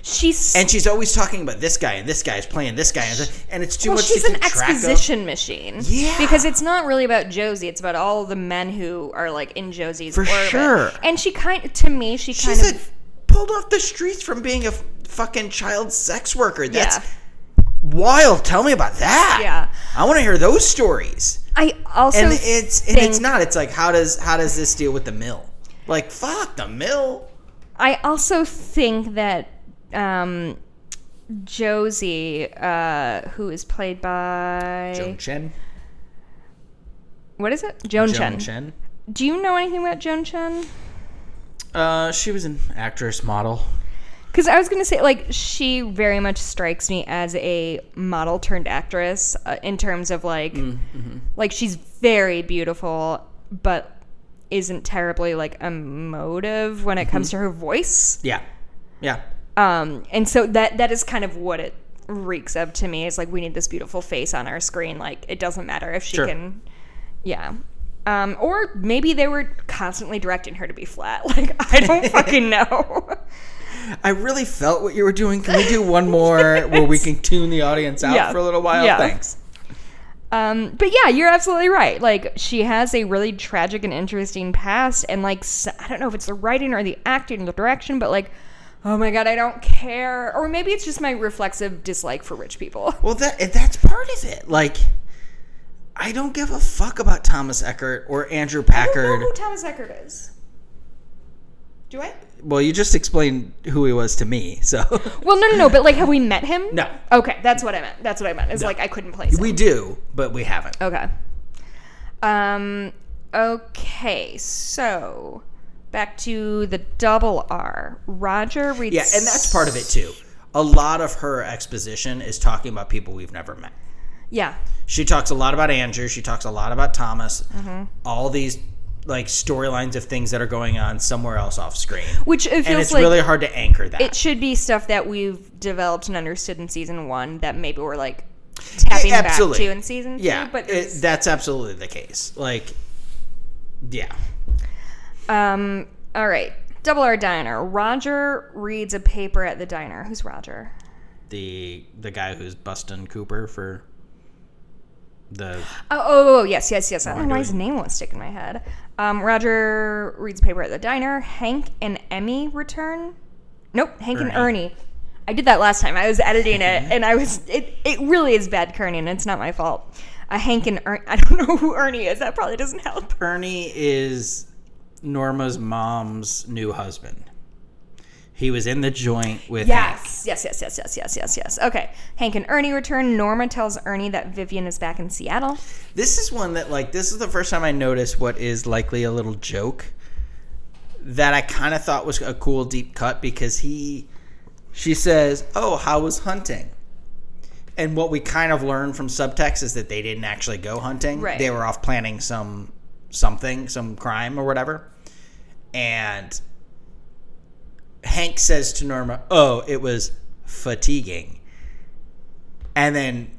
She's and she's always talking about this guy and this guy's playing this guy and, and it's too well, much. She's to an keep exposition track of. machine. Yeah, because it's not really about Josie. It's about all the men who are like in Josie's for orbit. Sure. And she kind to me she she's kind a, of pulled off the streets from being a fucking child sex worker. That's... Yeah. Wild, tell me about that. Yeah, I want to hear those stories. I also and it's think, and it's not. It's like how does how does this deal with the mill? Like fuck the mill. I also think that um, Josie, uh, who is played by Joan Chen, what is it? Joan, Joan Chen. Chen. Do you know anything about Joan Chen? Uh, she was an actress, model. Because I was going to say, like, she very much strikes me as a model turned actress uh, in terms of, like, mm-hmm. like, she's very beautiful, but isn't terribly, like, emotive when it mm-hmm. comes to her voice. Yeah. Yeah. Um, and so that that is kind of what it reeks of to me. Is like, we need this beautiful face on our screen. Like, it doesn't matter if she sure. can. Yeah. Um, or maybe they were constantly directing her to be flat. Like, I don't fucking know. I really felt what you were doing. Can we do one more yes. where we can tune the audience out yeah. for a little while? Yeah. Thanks. Um, but yeah, you're absolutely right. Like, she has a really tragic and interesting past. And, like, I don't know if it's the writing or the acting or the direction, but, like, oh my God, I don't care. Or maybe it's just my reflexive dislike for rich people. Well, that that's part of it. Like, I don't give a fuck about Thomas Eckhardt or Andrew Packard. I don't know who Thomas Eckhardt is. Do I? Well, you just explained who he was to me, so. Well, no, no, no, but, like, have we met him? No. Okay, that's what I meant. That's what I meant. It's no. like I couldn't place him. We do, but we haven't. Okay. Um. Okay, so back to the double R. Roger reads. Yeah, and that's part of it, too. A lot of her exposition is talking about people we've never met. Yeah. She talks a lot about Andrew. She talks a lot about Thomas. Mm-hmm. All these, like, storylines of things that are going on somewhere else off screen. Which it feels and it's like really hard to anchor that. It should be stuff that we've developed and understood in season one that maybe we're, like, tapping it, back to in season two. Yeah, but it, that's absolutely the case. Like, yeah. Um. All right. Double R Diner. Roger reads a paper at the diner. Who's Roger? The the guy who's busting Cooper for... The oh, oh, oh, yes, yes, yes. I don't know why his name won't stick in my head. Um, Roger reads a paper at the diner. Hank and Emmy return. Nope, Hank Ernie. and Ernie. I did that last time. I was editing it, and I was it. It really is bad kerning. It's not my fault. Uh, Hank and Ernie. I don't know who Ernie is. That probably doesn't help. Ernie is Norma's mom's new husband. He was in the joint with yes. Hank. Yes, yes, yes, yes, yes, yes, yes. Okay. Hank and Ernie return. Norma tells Ernie that Vivian is back in Seattle. This is one that, like, this is the first time I noticed what is likely a little joke that I kind of thought was a cool deep cut because he, she says, oh, how was hunting? And what we kind of learned from subtext is that they didn't actually go hunting. Right. They were off planning some something, some crime or whatever. And Hank says to Norma, oh, it was fatiguing. And then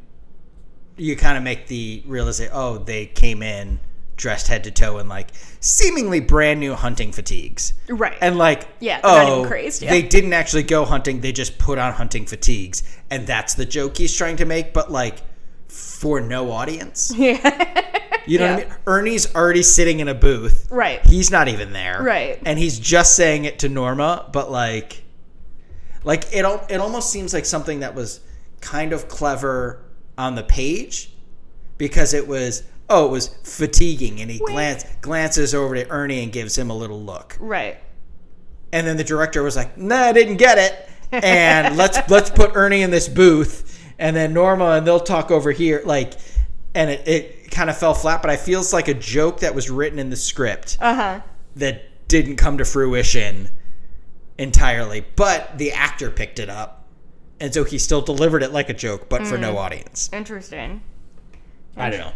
you kind of make the realization, oh, they came in dressed head to toe in, like, seemingly brand new hunting fatigues. Right. And, like, yeah, oh, not even crazed, yeah. They didn't actually go hunting. They just put on hunting fatigues. And that's the joke he's trying to make, but, like, for no audience. Yeah. You know yeah. what I mean? Ernie's already sitting in a booth. Right. He's not even there. Right. And he's just saying it to Norma, but like, like it al- it almost seems like something that was kind of clever on the page because it was, oh, it was fatiguing. And he glance, glances over to Ernie and gives him a little look. Right. And then the director was like, no, nah, I didn't get it. And let's, let's put Ernie in this booth and then Norma and they'll talk over here. Like, and it, it kind of fell flat, but I feel it's like a joke that was written in the script uh-huh. that didn't come to fruition entirely. But the actor picked it up, and so he still delivered it like a joke, but mm. for no audience. Interesting. I don't know.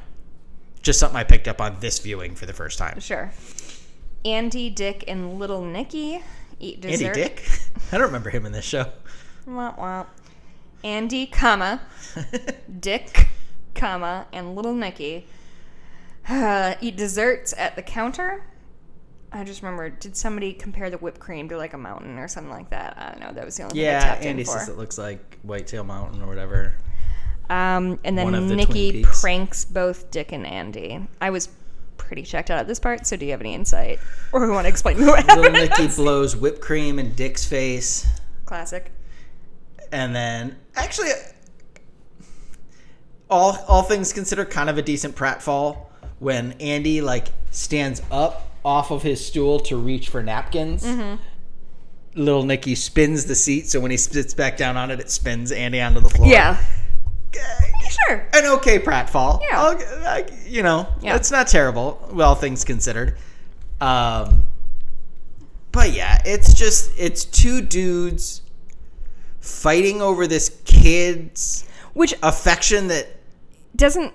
Just something I picked up on this viewing for the first time. Sure. Andy, Dick, and Little Nikki eat dessert. Andy Dick? I don't remember him in this show. Womp womp. Andy, comma, Dick... comma, and Little Nikki uh, eat desserts at the counter. I just remember, did somebody compare the whipped cream to like a mountain or something like that? I don't know. That was the only yeah, thing I tapped Andy in for. Yeah, Andy says it looks like Whitetail Mountain or whatever. Um, and then the Nikki pranks both Dick and Andy. I was pretty checked out at this part, so do you have any insight? Or we want to explain what happened? Little Nikki blows whipped cream in Dick's face. Classic. And then, actually... All all things considered, kind of a decent pratfall when Andy, like, stands up off of his stool to reach for napkins. Mm-hmm. Little Nikki spins the seat, so when he sits back down on it, it spins Andy onto the floor. Yeah. Uh, sure. An okay pratfall. Yeah. I'll, I, you know, yeah. It's not terrible, all things considered. Um, But yeah, it's just, it's two dudes fighting over this kid's which affection that doesn't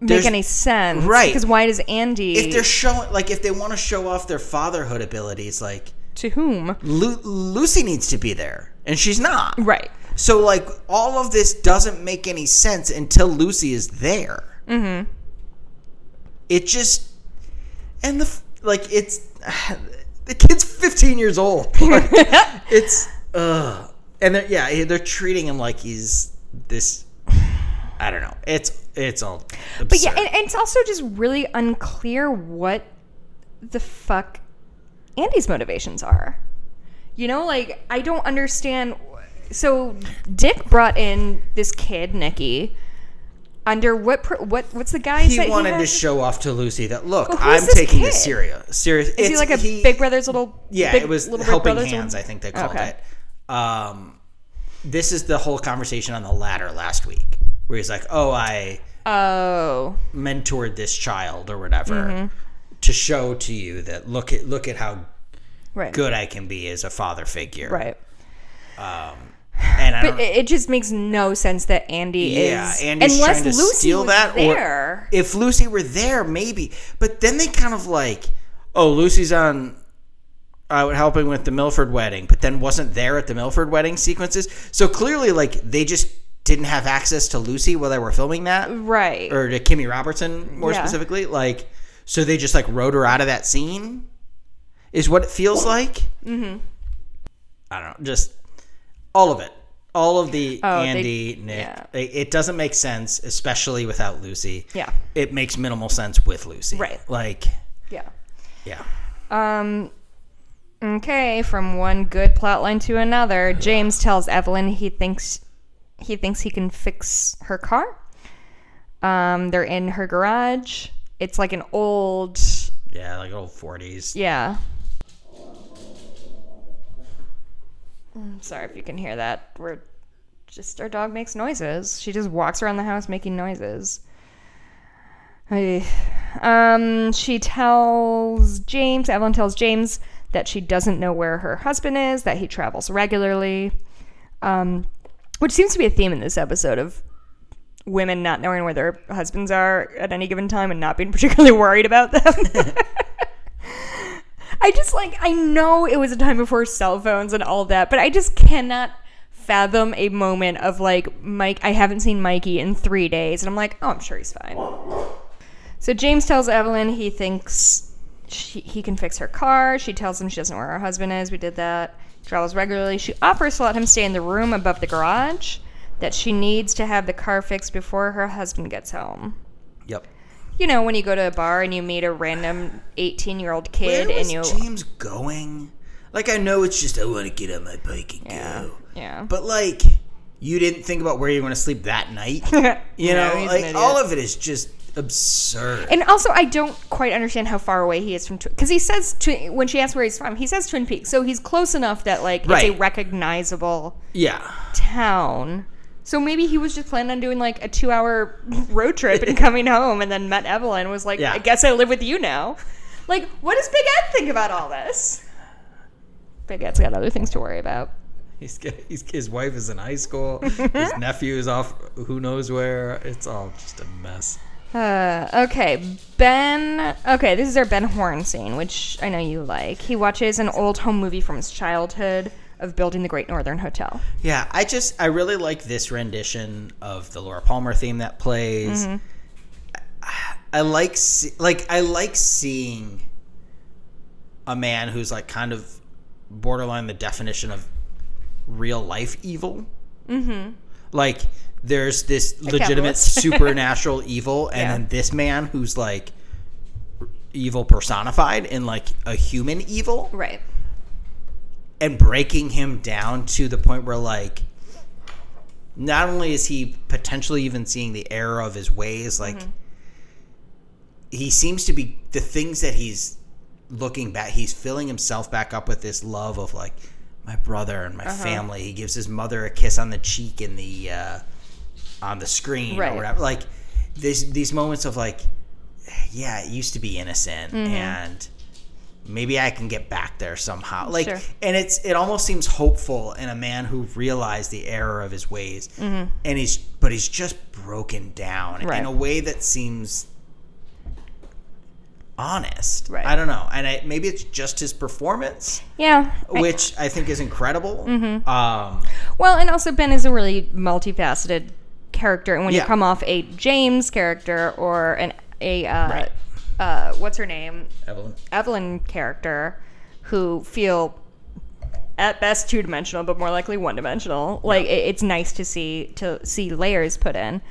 make any sense. Right. Because why does Andy... If they're showing, like, if they want to show off their fatherhood abilities, like... To whom? Lu- Lucy needs to be there, and she's not. Right. So, like, all of this doesn't make any sense until Lucy is there. Mm-hmm. It just... And, the like, it's... The kid's fifteen years old. Like, it's, ugh. And they're, yeah, they're treating him like he's this, I don't know. It's, it's all absurd. But yeah, and, and it's also just really unclear what the fuck Andy's motivations are. You know, like, I don't understand. So Dick brought in this kid, Nikki. Under what pr- what what's the guy he wanted he to show off to Lucy that look well, I'm this taking kid? This serious serious is it's, he like a he, Big Brother's little yeah big, it was little helping hands little... I think they called okay. it um this is the whole conversation on the ladder last week where he's like oh I oh mentored this child or whatever mm-hmm. to show to you that look at look at how right. good I can be as a father figure right um And I but it just makes no sense that Andy yeah, is... Yeah, Andy's unless trying to Lucy steal that. There. Or if Lucy were there, maybe. But then they kind of like, oh, Lucy's on uh, helping with the Milford wedding, but then wasn't there at the Milford wedding sequences. So clearly, like, they just didn't have access to Lucy while they were filming that. Right. Or to Kimmy Robertson, more yeah. specifically. Like, so they just, like, wrote her out of that scene is what it feels like. Mm-hmm. I don't know. Just... All of it. All of the oh, Andy, they, Nick. Yeah. It doesn't make sense, especially without Lucy. Yeah. It makes minimal sense with Lucy. Right. Like. Yeah. Yeah. Um. Okay, from one good plotline to another, yeah. James tells Evelyn he thinks he thinks he can fix her car. Um, they're in her garage. It's like an old. Yeah, like old forties. Yeah. I'm sorry if you can hear that. We're just, our dog makes noises. She just walks around the house making noises. Um, she tells James, Evelyn tells James that she doesn't know where her husband is, that he travels regularly, um, which seems to be a theme in this episode of women not knowing where their husbands are at any given time and not being particularly worried about them. I just, like, I know it was a time before cell phones and all that, but I just cannot fathom a moment of, like, Mike, I haven't seen Mikey in three days. And I'm like, oh, I'm sure he's fine. So James tells Evelyn he thinks she, he can fix her car. She tells him she doesn't know where her husband is. We did that. Travels regularly. She offers to let him stay in the room above the garage that she needs to have the car fixed before her husband gets home. Yep. You know, when you go to a bar and you meet a random eighteen-year-old kid and you... Where was James going? Like, I know it's just, I want to get on my bike and yeah, go. Yeah. But, like, you didn't think about where you were going to sleep that night? You no, know? Like, all of it is just absurd. And also, I don't quite understand how far away he is from... Because twi- he says, twi- when she asks where he's from, he says Twin Peaks. So he's close enough that, like, right. it's a recognizable yeah. town. So maybe he was just planning on doing, like, a two-hour road trip and coming home and then met Evelyn and was like, yeah. I guess I live with you now. Like, what does Big Ed think about all this? Big Ed's got other things to worry about. He's, he's his wife is in high school. His nephew is off who knows where. It's all just a mess. Uh, okay, Ben... Okay, this is our Ben Horn scene, which I know you like. He watches an old home movie from his childhood of building the Great Northern Hotel. Yeah, I just, I really like this rendition of the Laura Palmer theme that plays. Mm-hmm. I, I like, see, like, I like seeing a man who's like kind of borderline the definition of real life evil. Mm-hmm. Like, there's this a legitimate supernatural evil, and yeah. then this man who's like evil personified in like a human evil. Right. And breaking him down to the point where, like, not only is he potentially even seeing the error of his ways, like, mm-hmm. he seems to be, the things that he's looking back, he's filling himself back up with this love of, like, my brother and my uh-huh. family. He gives his mother a kiss on the cheek in the, uh, on the screen right. or whatever. Like, this, these moments of, like, yeah, it used to be innocent mm-hmm. and... maybe I can get back there somehow. Like, sure. And it's it almost seems hopeful in a man who realized the error of his ways, mm-hmm. and he's but he's just broken down right. in a way that seems honest. Right. I don't know, and I, maybe it's just his performance. Yeah, which I, I think is incredible. Mm-hmm. Um, well, and also Ben is a really multifaceted character, and when yeah. you come off a James character or an a uh, right. Uh, what's her name? Evelyn. Evelyn character, who feel at best two-dimensional, but more likely one-dimensional. Like, yeah. it, it's nice to see to see layers put in.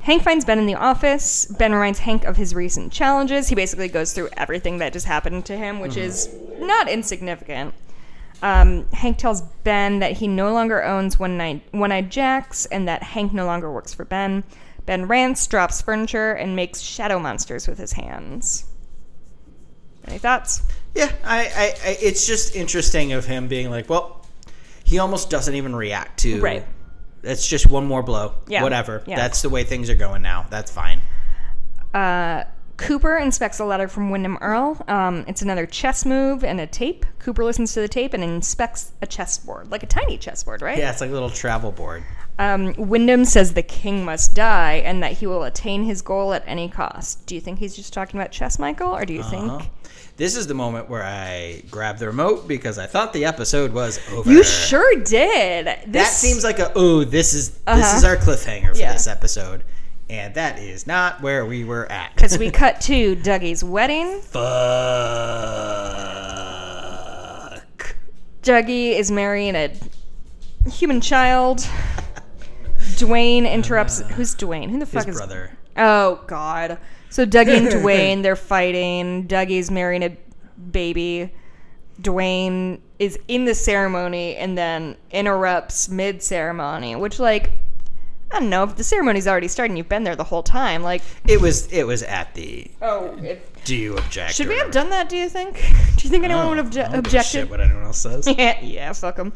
Hank finds Ben in the office. Ben reminds Hank of his recent challenges. He basically goes through everything that just happened to him, which mm-hmm. is not insignificant. Um, Hank tells Ben that he no longer owns One-Eyed, One-Eyed Jacks and that Hank no longer works for Ben. Ben rants, drops furniture, and makes shadow monsters with his hands. Any thoughts? Yeah, I, I, I it's just interesting of him being like, well, he almost doesn't even react to... Right. That's just one more blow. Yeah. Whatever. Yeah. That's the way things are going now. That's fine. Uh, Cooper inspects a letter from Windom Earle. Um, it's another chess move and a tape. Cooper listens to the tape and inspects a chessboard. Like a tiny chessboard, right? Yeah, it's like a little travel board. Um, Windom says the king must die and that he will attain his goal at any cost. Do you think he's just talking about chess, Michael? Or do you uh-huh. think... This is the moment where I grabbed the remote because I thought the episode was over. You sure did. This... That seems like a, oh, this is uh-huh. this is our cliffhanger for yeah. this episode. And that is not where we were at. Because we cut to Dougie's wedding. Fuck. Dougie is marrying a human child. Dwayne interrupts. Uh, Who's Dwayne? Who the fuck his is... His brother. Oh, God. So Dougie and Dwayne, they're fighting. Dougie's marrying a baby. Dwayne is in the ceremony and then interrupts mid-ceremony, which, like, I don't know. If the ceremony's already started and you've been there the whole time, like... It was It was at the... Oh, it, do you object? Should we have done that, do you think? Do you think anyone would have obje- objected? I don't give a shit what anyone else says. yeah, yeah, fuck them.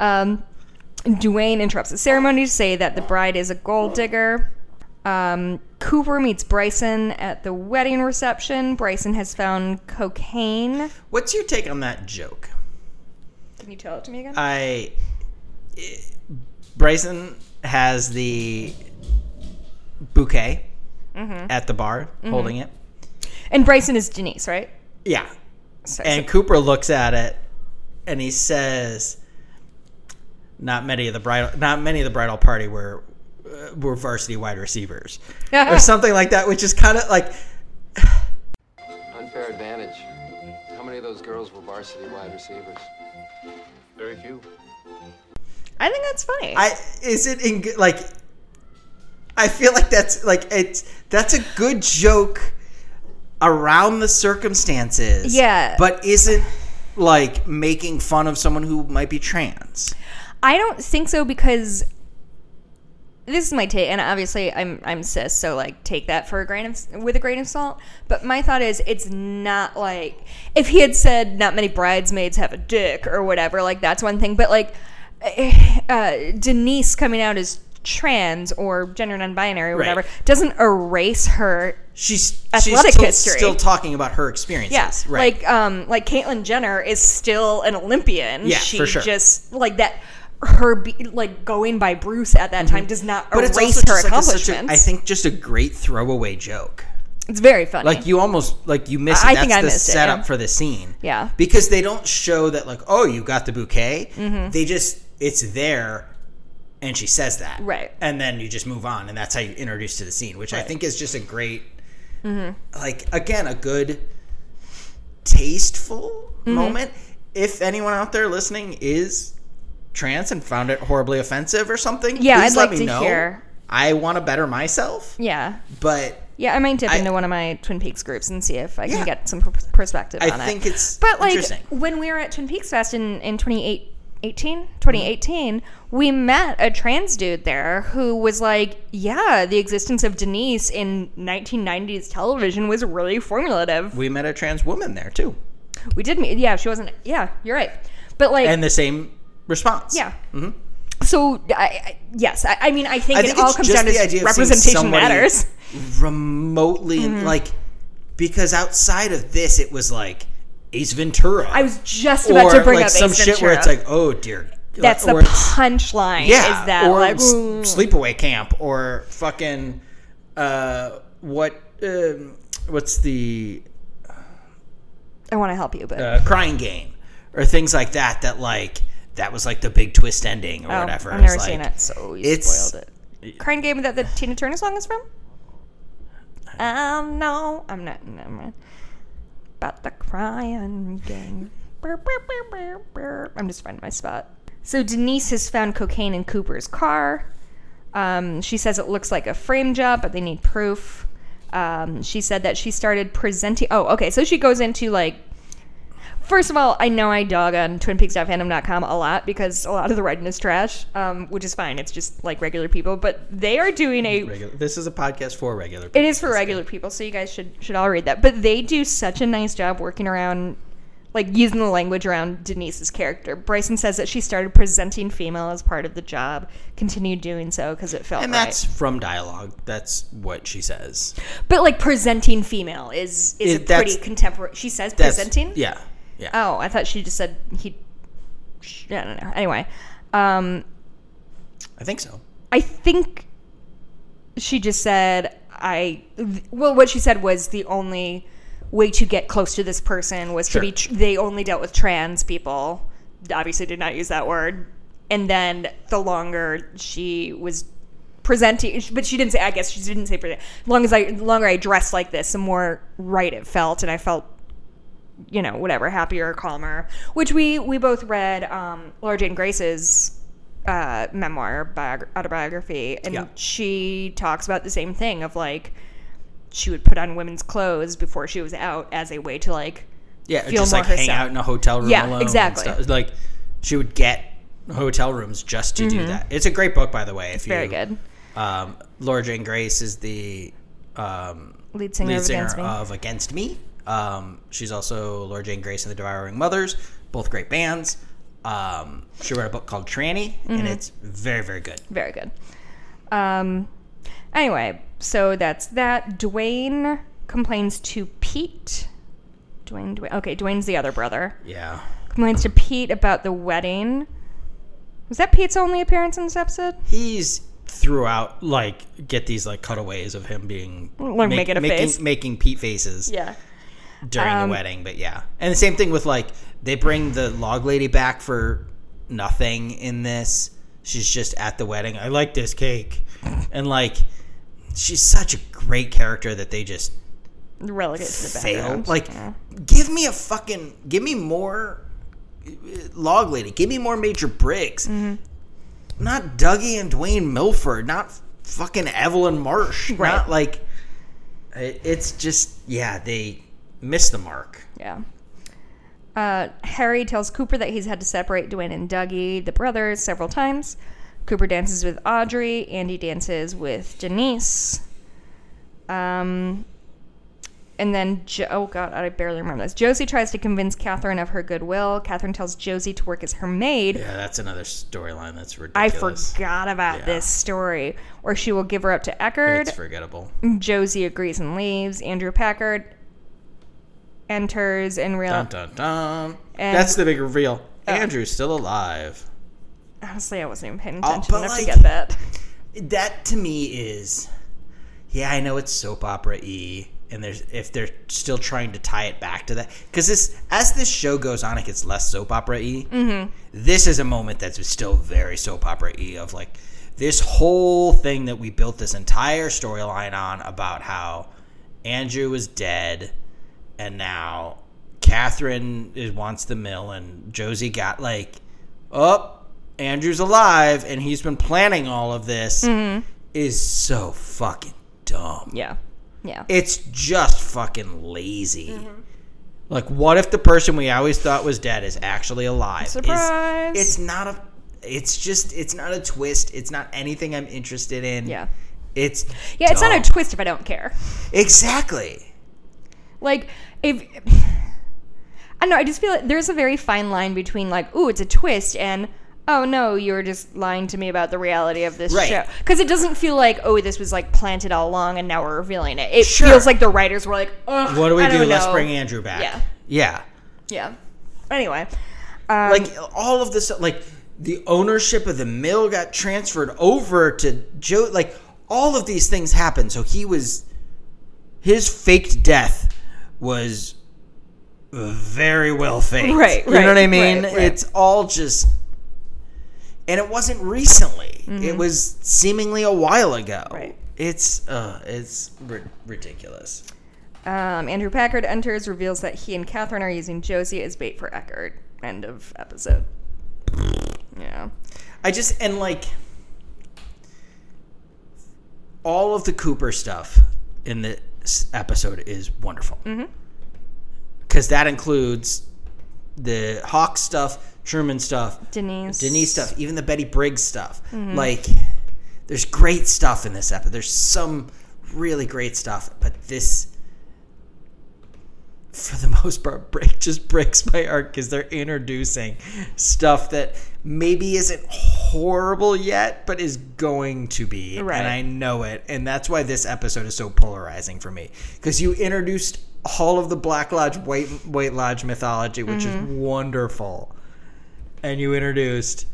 Um... Dwayne interrupts the ceremony to say that the bride is a gold digger. Um, Cooper meets Bryson at the wedding reception. Bryson has found cocaine. What's your take on that joke? Can you tell it to me again? I... It, Bryson has the bouquet mm-hmm. at the bar, mm-hmm. holding it. And Bryson is Denise, right? Yeah. Sorry, and so- Cooper looks at it, and he says... Not many of the bridal, not many of the bridal party were uh, were varsity wide receivers, or something like that, which is kind of like unfair advantage. How many of those girls were varsity wide receivers? Very few. I think that's funny. I is it in like? I feel like that's like it's that's a good joke around the circumstances. Yeah, but isn't like making fun of someone who might be trans. I don't think so because this is my take, and obviously I'm I'm cis, so like take that for a grain of with a grain of salt. But my thought is, it's not like if he had said not many bridesmaids have a dick or whatever, like that's one thing. But like uh, Denise coming out as trans or gender non-binary or whatever right. doesn't erase her. She's athletic she's t- history. Still talking about her experiences. Yeah, right. Like um, like Caitlyn Jenner is still an Olympian. Yeah, she for sure. Just like that. Her be, like going by Bruce at that mm-hmm. time does not but erase her like accomplishments. A, I think just a great throwaway joke. It's very funny. Like you almost like you miss. It. I That's think I the missed setup it, yeah. for the scene. Yeah, because they don't show that like oh you got the bouquet. Mm-hmm. They just it's there, and she says that right, and then you just move on, and that's how you introduce to the scene, which right. I think is just a great. Mm-hmm. Like again, a good, tasteful mm-hmm. moment. If anyone out there listening is trans and found it horribly offensive or something, yeah, please I'd let like me to know. Hear. I want to better myself. Yeah, but yeah, I might dip I, into one of my Twin Peaks groups and see if I yeah. can get some perspective I on it. I think it's but like interesting. When we were at Twin Peaks Fest in in twenty eighteen, twenty eighteen, we met a trans dude there who was like, yeah, the existence of Denise in nineteen nineties television was really formulative. We met a trans woman there, too. We did meet. Yeah, she wasn't. Yeah, you're right. But like. And the same response. Yeah. Mm-hmm. So, I, I, yes. I, I mean, I think, I think it all comes down to representation matters. Remotely. Mm-hmm. Like, because outside of this, it was like. Ace Ventura. I was just about or to bring like up some Ace shit Ventura. Where it's like, oh dear. That's like, the punchline. Yeah, is that or like, Sleepaway Camp or fucking uh, what? Uh, what's the? I want to help you, but uh, Crying Game or things like that. That like that was like the big twist ending or oh, whatever. I've never it was seen like, it, so you it's, spoiled it. Crying Game that the Tina Turner song is from. Um, no, I'm not. Never mind. About the crying game. I'm just finding my spot. So Denise has found cocaine in Cooper's car. Um, she says it looks like a frame job, but they need proof. Um, she said that she started presenting... Oh, okay, so she goes into, like... First of all, I know I dog on twin peaks dot fandom dot com a lot because a lot of the writing is trash, um, which is fine. It's just, like, regular people. But they are doing a... Regular, this is a podcast for regular people. It is for regular people, so you guys should, should all read that. But they do such a nice job working around... Like, using the language around Denise's character. Bryson says that she started presenting female as part of the job, continued doing so because it felt right. And that's right. From dialogue. That's what she says. But, like, presenting female is, is it, a pretty contemporary... She says presenting? Yeah, yeah. Oh, I thought she just said he... She, I don't know. Anyway. Um, I think so. I think she just said, I... Well, what she said was the only... way to get close to this person was sure. to be... Tr- they only dealt with trans people. Obviously did not use that word. And then the longer she was presenting... But she didn't say... I guess she didn't say... Present, long as I, the longer I dressed like this, the more right it felt. And I felt, you know, whatever, happier, calmer. Which we, we both read um, Laura Jane Grace's uh, memoir, biog- autobiography. And yeah. she talks about the same thing of, like... She would put on women's clothes before she was out as a way to like, yeah, feel just more like herself. Hang out in a hotel room. Yeah, alone exactly. And stuff. Like she would get hotel rooms just to mm-hmm. do that. It's a great book, by the way. It's if very you, good. Um, Laura Jane Grace is the um, lead singer, lead singer of, Against of Against Me. Um, she's also Laura Jane Grace and the Devouring Mothers, both great bands. Um, she wrote a book called Tranny, mm-hmm. and it's very, very good. Very good. Um, anyway. So that's that. Dwayne complains to Pete. Dwayne, Dwayne. Okay, Dwayne's the other brother. Yeah. Complains to Pete about the wedding. Was that Pete's only appearance in this episode? He's throughout, like, get these, like, cutaways of him being... Like, make, making a making, face. Making Pete faces. Yeah. During um, the wedding, but yeah. And the same thing with, like, they bring the log lady back for nothing in this. She's just at the wedding. I like this cake. And, like... She's such a great character that they just relegate to the background. Like, yeah. give me a fucking, give me more Log Lady. Give me more Major Briggs. Mm-hmm. Not Dougie and Dwayne Milford. Not fucking Evelyn Marsh. Right. Not like, it's just, yeah, they missed the mark. Yeah. Uh, Harry tells Cooper that he's had to separate Dwayne and Dougie, the brothers, several times. Cooper dances with Audrey. Andy dances with Denise. Um, and then, jo- oh God, I barely remember this. Josie tries to convince Catherine of her goodwill. Catherine tells Josie to work as her maid. Yeah, that's another storyline that's ridiculous. I forgot about yeah. this story. Or she will give her up to Eckhardt. It's forgettable. Josie agrees and leaves. Andrew Packard enters and real. Dun, dun, dun. And that's the big reveal. Oh. Andrew's still alive. Honestly, I wasn't even paying attention enough like, to get that. That to me is, yeah, I know it's soap opera-y, and there's if they're still trying to tie it back to that, because this as this show goes on, it gets less soap opera-y. Mm-hmm. This is a moment that's still very soap opera-y of like this whole thing that we built this entire storyline on about how Andrew was dead, and now Catherine is, wants the mill, and Josie got like, oh. Andrew's alive, and he's been planning all of this, mm-hmm. is so fucking dumb. Yeah. Yeah. It's just fucking lazy. Mm-hmm. Like, what if the person we always thought was dead is actually alive? Surprise! It's, it's not a... It's just... It's not a twist. It's not anything I'm interested in. Yeah. It's Yeah, dumb. It's not a twist if I don't care. Exactly. Like, if... I don't know. I just feel like there's a very fine line between, like, ooh, it's a twist, and... oh, no, you were just lying to me about the reality of this right. show. Because it doesn't feel like, oh, this was, like, planted all along and now we're revealing it. It sure. feels like the writers were like, ugh, what do we I do? Let's know. Bring Andrew back. Yeah. Yeah. Yeah. Anyway. Um, like, all of this, like, the ownership of the mill got transferred over to Joe. Like, all of these things happened. So he was, his faked death was very well faked. Right, right. You know what I mean? Right, right. It's all just, and it wasn't recently. Mm-hmm. It was seemingly a while ago. Right. It's, uh, it's r- ridiculous. Um, Andrew Packard enters, reveals that he and Catherine are using Josie as bait for Eckhardt. End of episode. Yeah. I just, and like, all of the Cooper stuff in this episode is wonderful. Mm-hmm. Because that includes the Hawk stuff, Truman stuff, Denise. Denise stuff, even the Betty Briggs stuff. Mm-hmm. Like, there's great stuff in this episode. There's some really great stuff, but this, for the most part, break, just breaks my heart because they're introducing stuff that maybe isn't horrible yet, but is going to be. Right. And I know it. And that's why this episode is so polarizing for me, because you introduced all of the Black Lodge, White, White Lodge mythology, which mm-hmm. is wonderful. And you introduced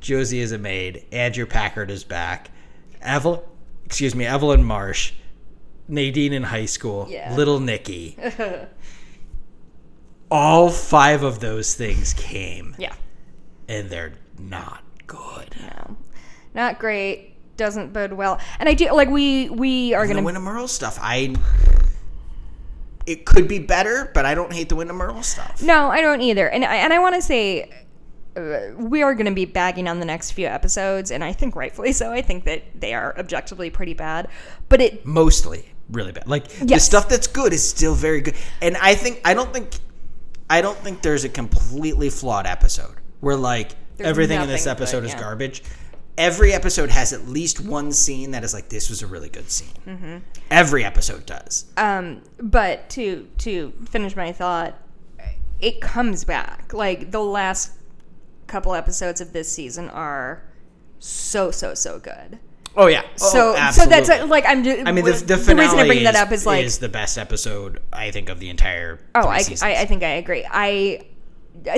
Josie as a maid. Andrew Packard is back. Evelyn, excuse me, Evelyn Marsh. Nadine in high school, yeah. Little Nikki. All five of those things came. Yeah. And they're not good. No. Not great. Doesn't bode well. And I do, like, we we are going to... The Windom Earle stuff, I... It could be better, but I don't hate the Windom Earle stuff. No, I don't either. And I, and I want to say... we are going to be bagging on the next few episodes, and I think rightfully so. I think that they are objectively pretty bad, but it mostly really bad. Like yes. the stuff that's good is still very good, and I think I don't think I don't think there's a completely flawed episode where like there's everything in this episode good, yeah. is garbage. Every episode has at least one scene that is like this was a really good scene. Mm-hmm. Every episode does. Um, but to to finish my thought, it comes back like the last. Couple episodes of this season are so so so good. Oh yeah, so oh, so that's like I'm. Just, I mean, the, the, finale the reason I bring is, that up is like is the best episode I think of the entire. Oh, I, I I think I agree. I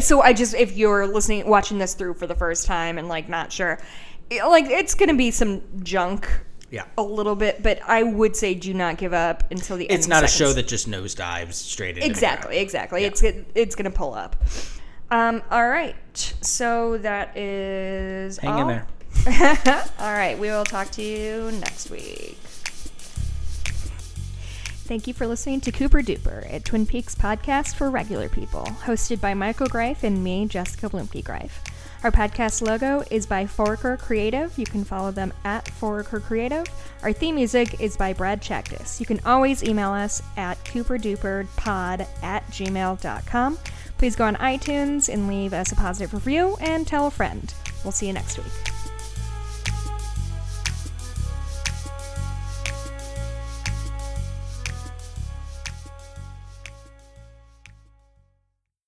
so I just if you're listening, watching this through for the first time and like not sure, it, like it's gonna be some junk. Yeah, a little bit, but I would say do not give up until the end. It's not a show that just nosedives straight into. Exactly, exactly. Yeah. It's it, it's gonna pull up. Um, all right. So that is Hang all. in there. All right. We will talk to you next week. Thank you for listening to Cooper Duper, a Twin Peaks podcast for regular people, hosted by Michael Greif and me, Jessica Bloomke Greif. Our podcast logo is by Foraker Creative. You can follow them at Foraker Creative. Our theme music is by Brad Chakdis. You can always email us at cooperduperpod at gmail dot com. Please go on iTunes and leave us a positive review and tell a friend. We'll see you next week.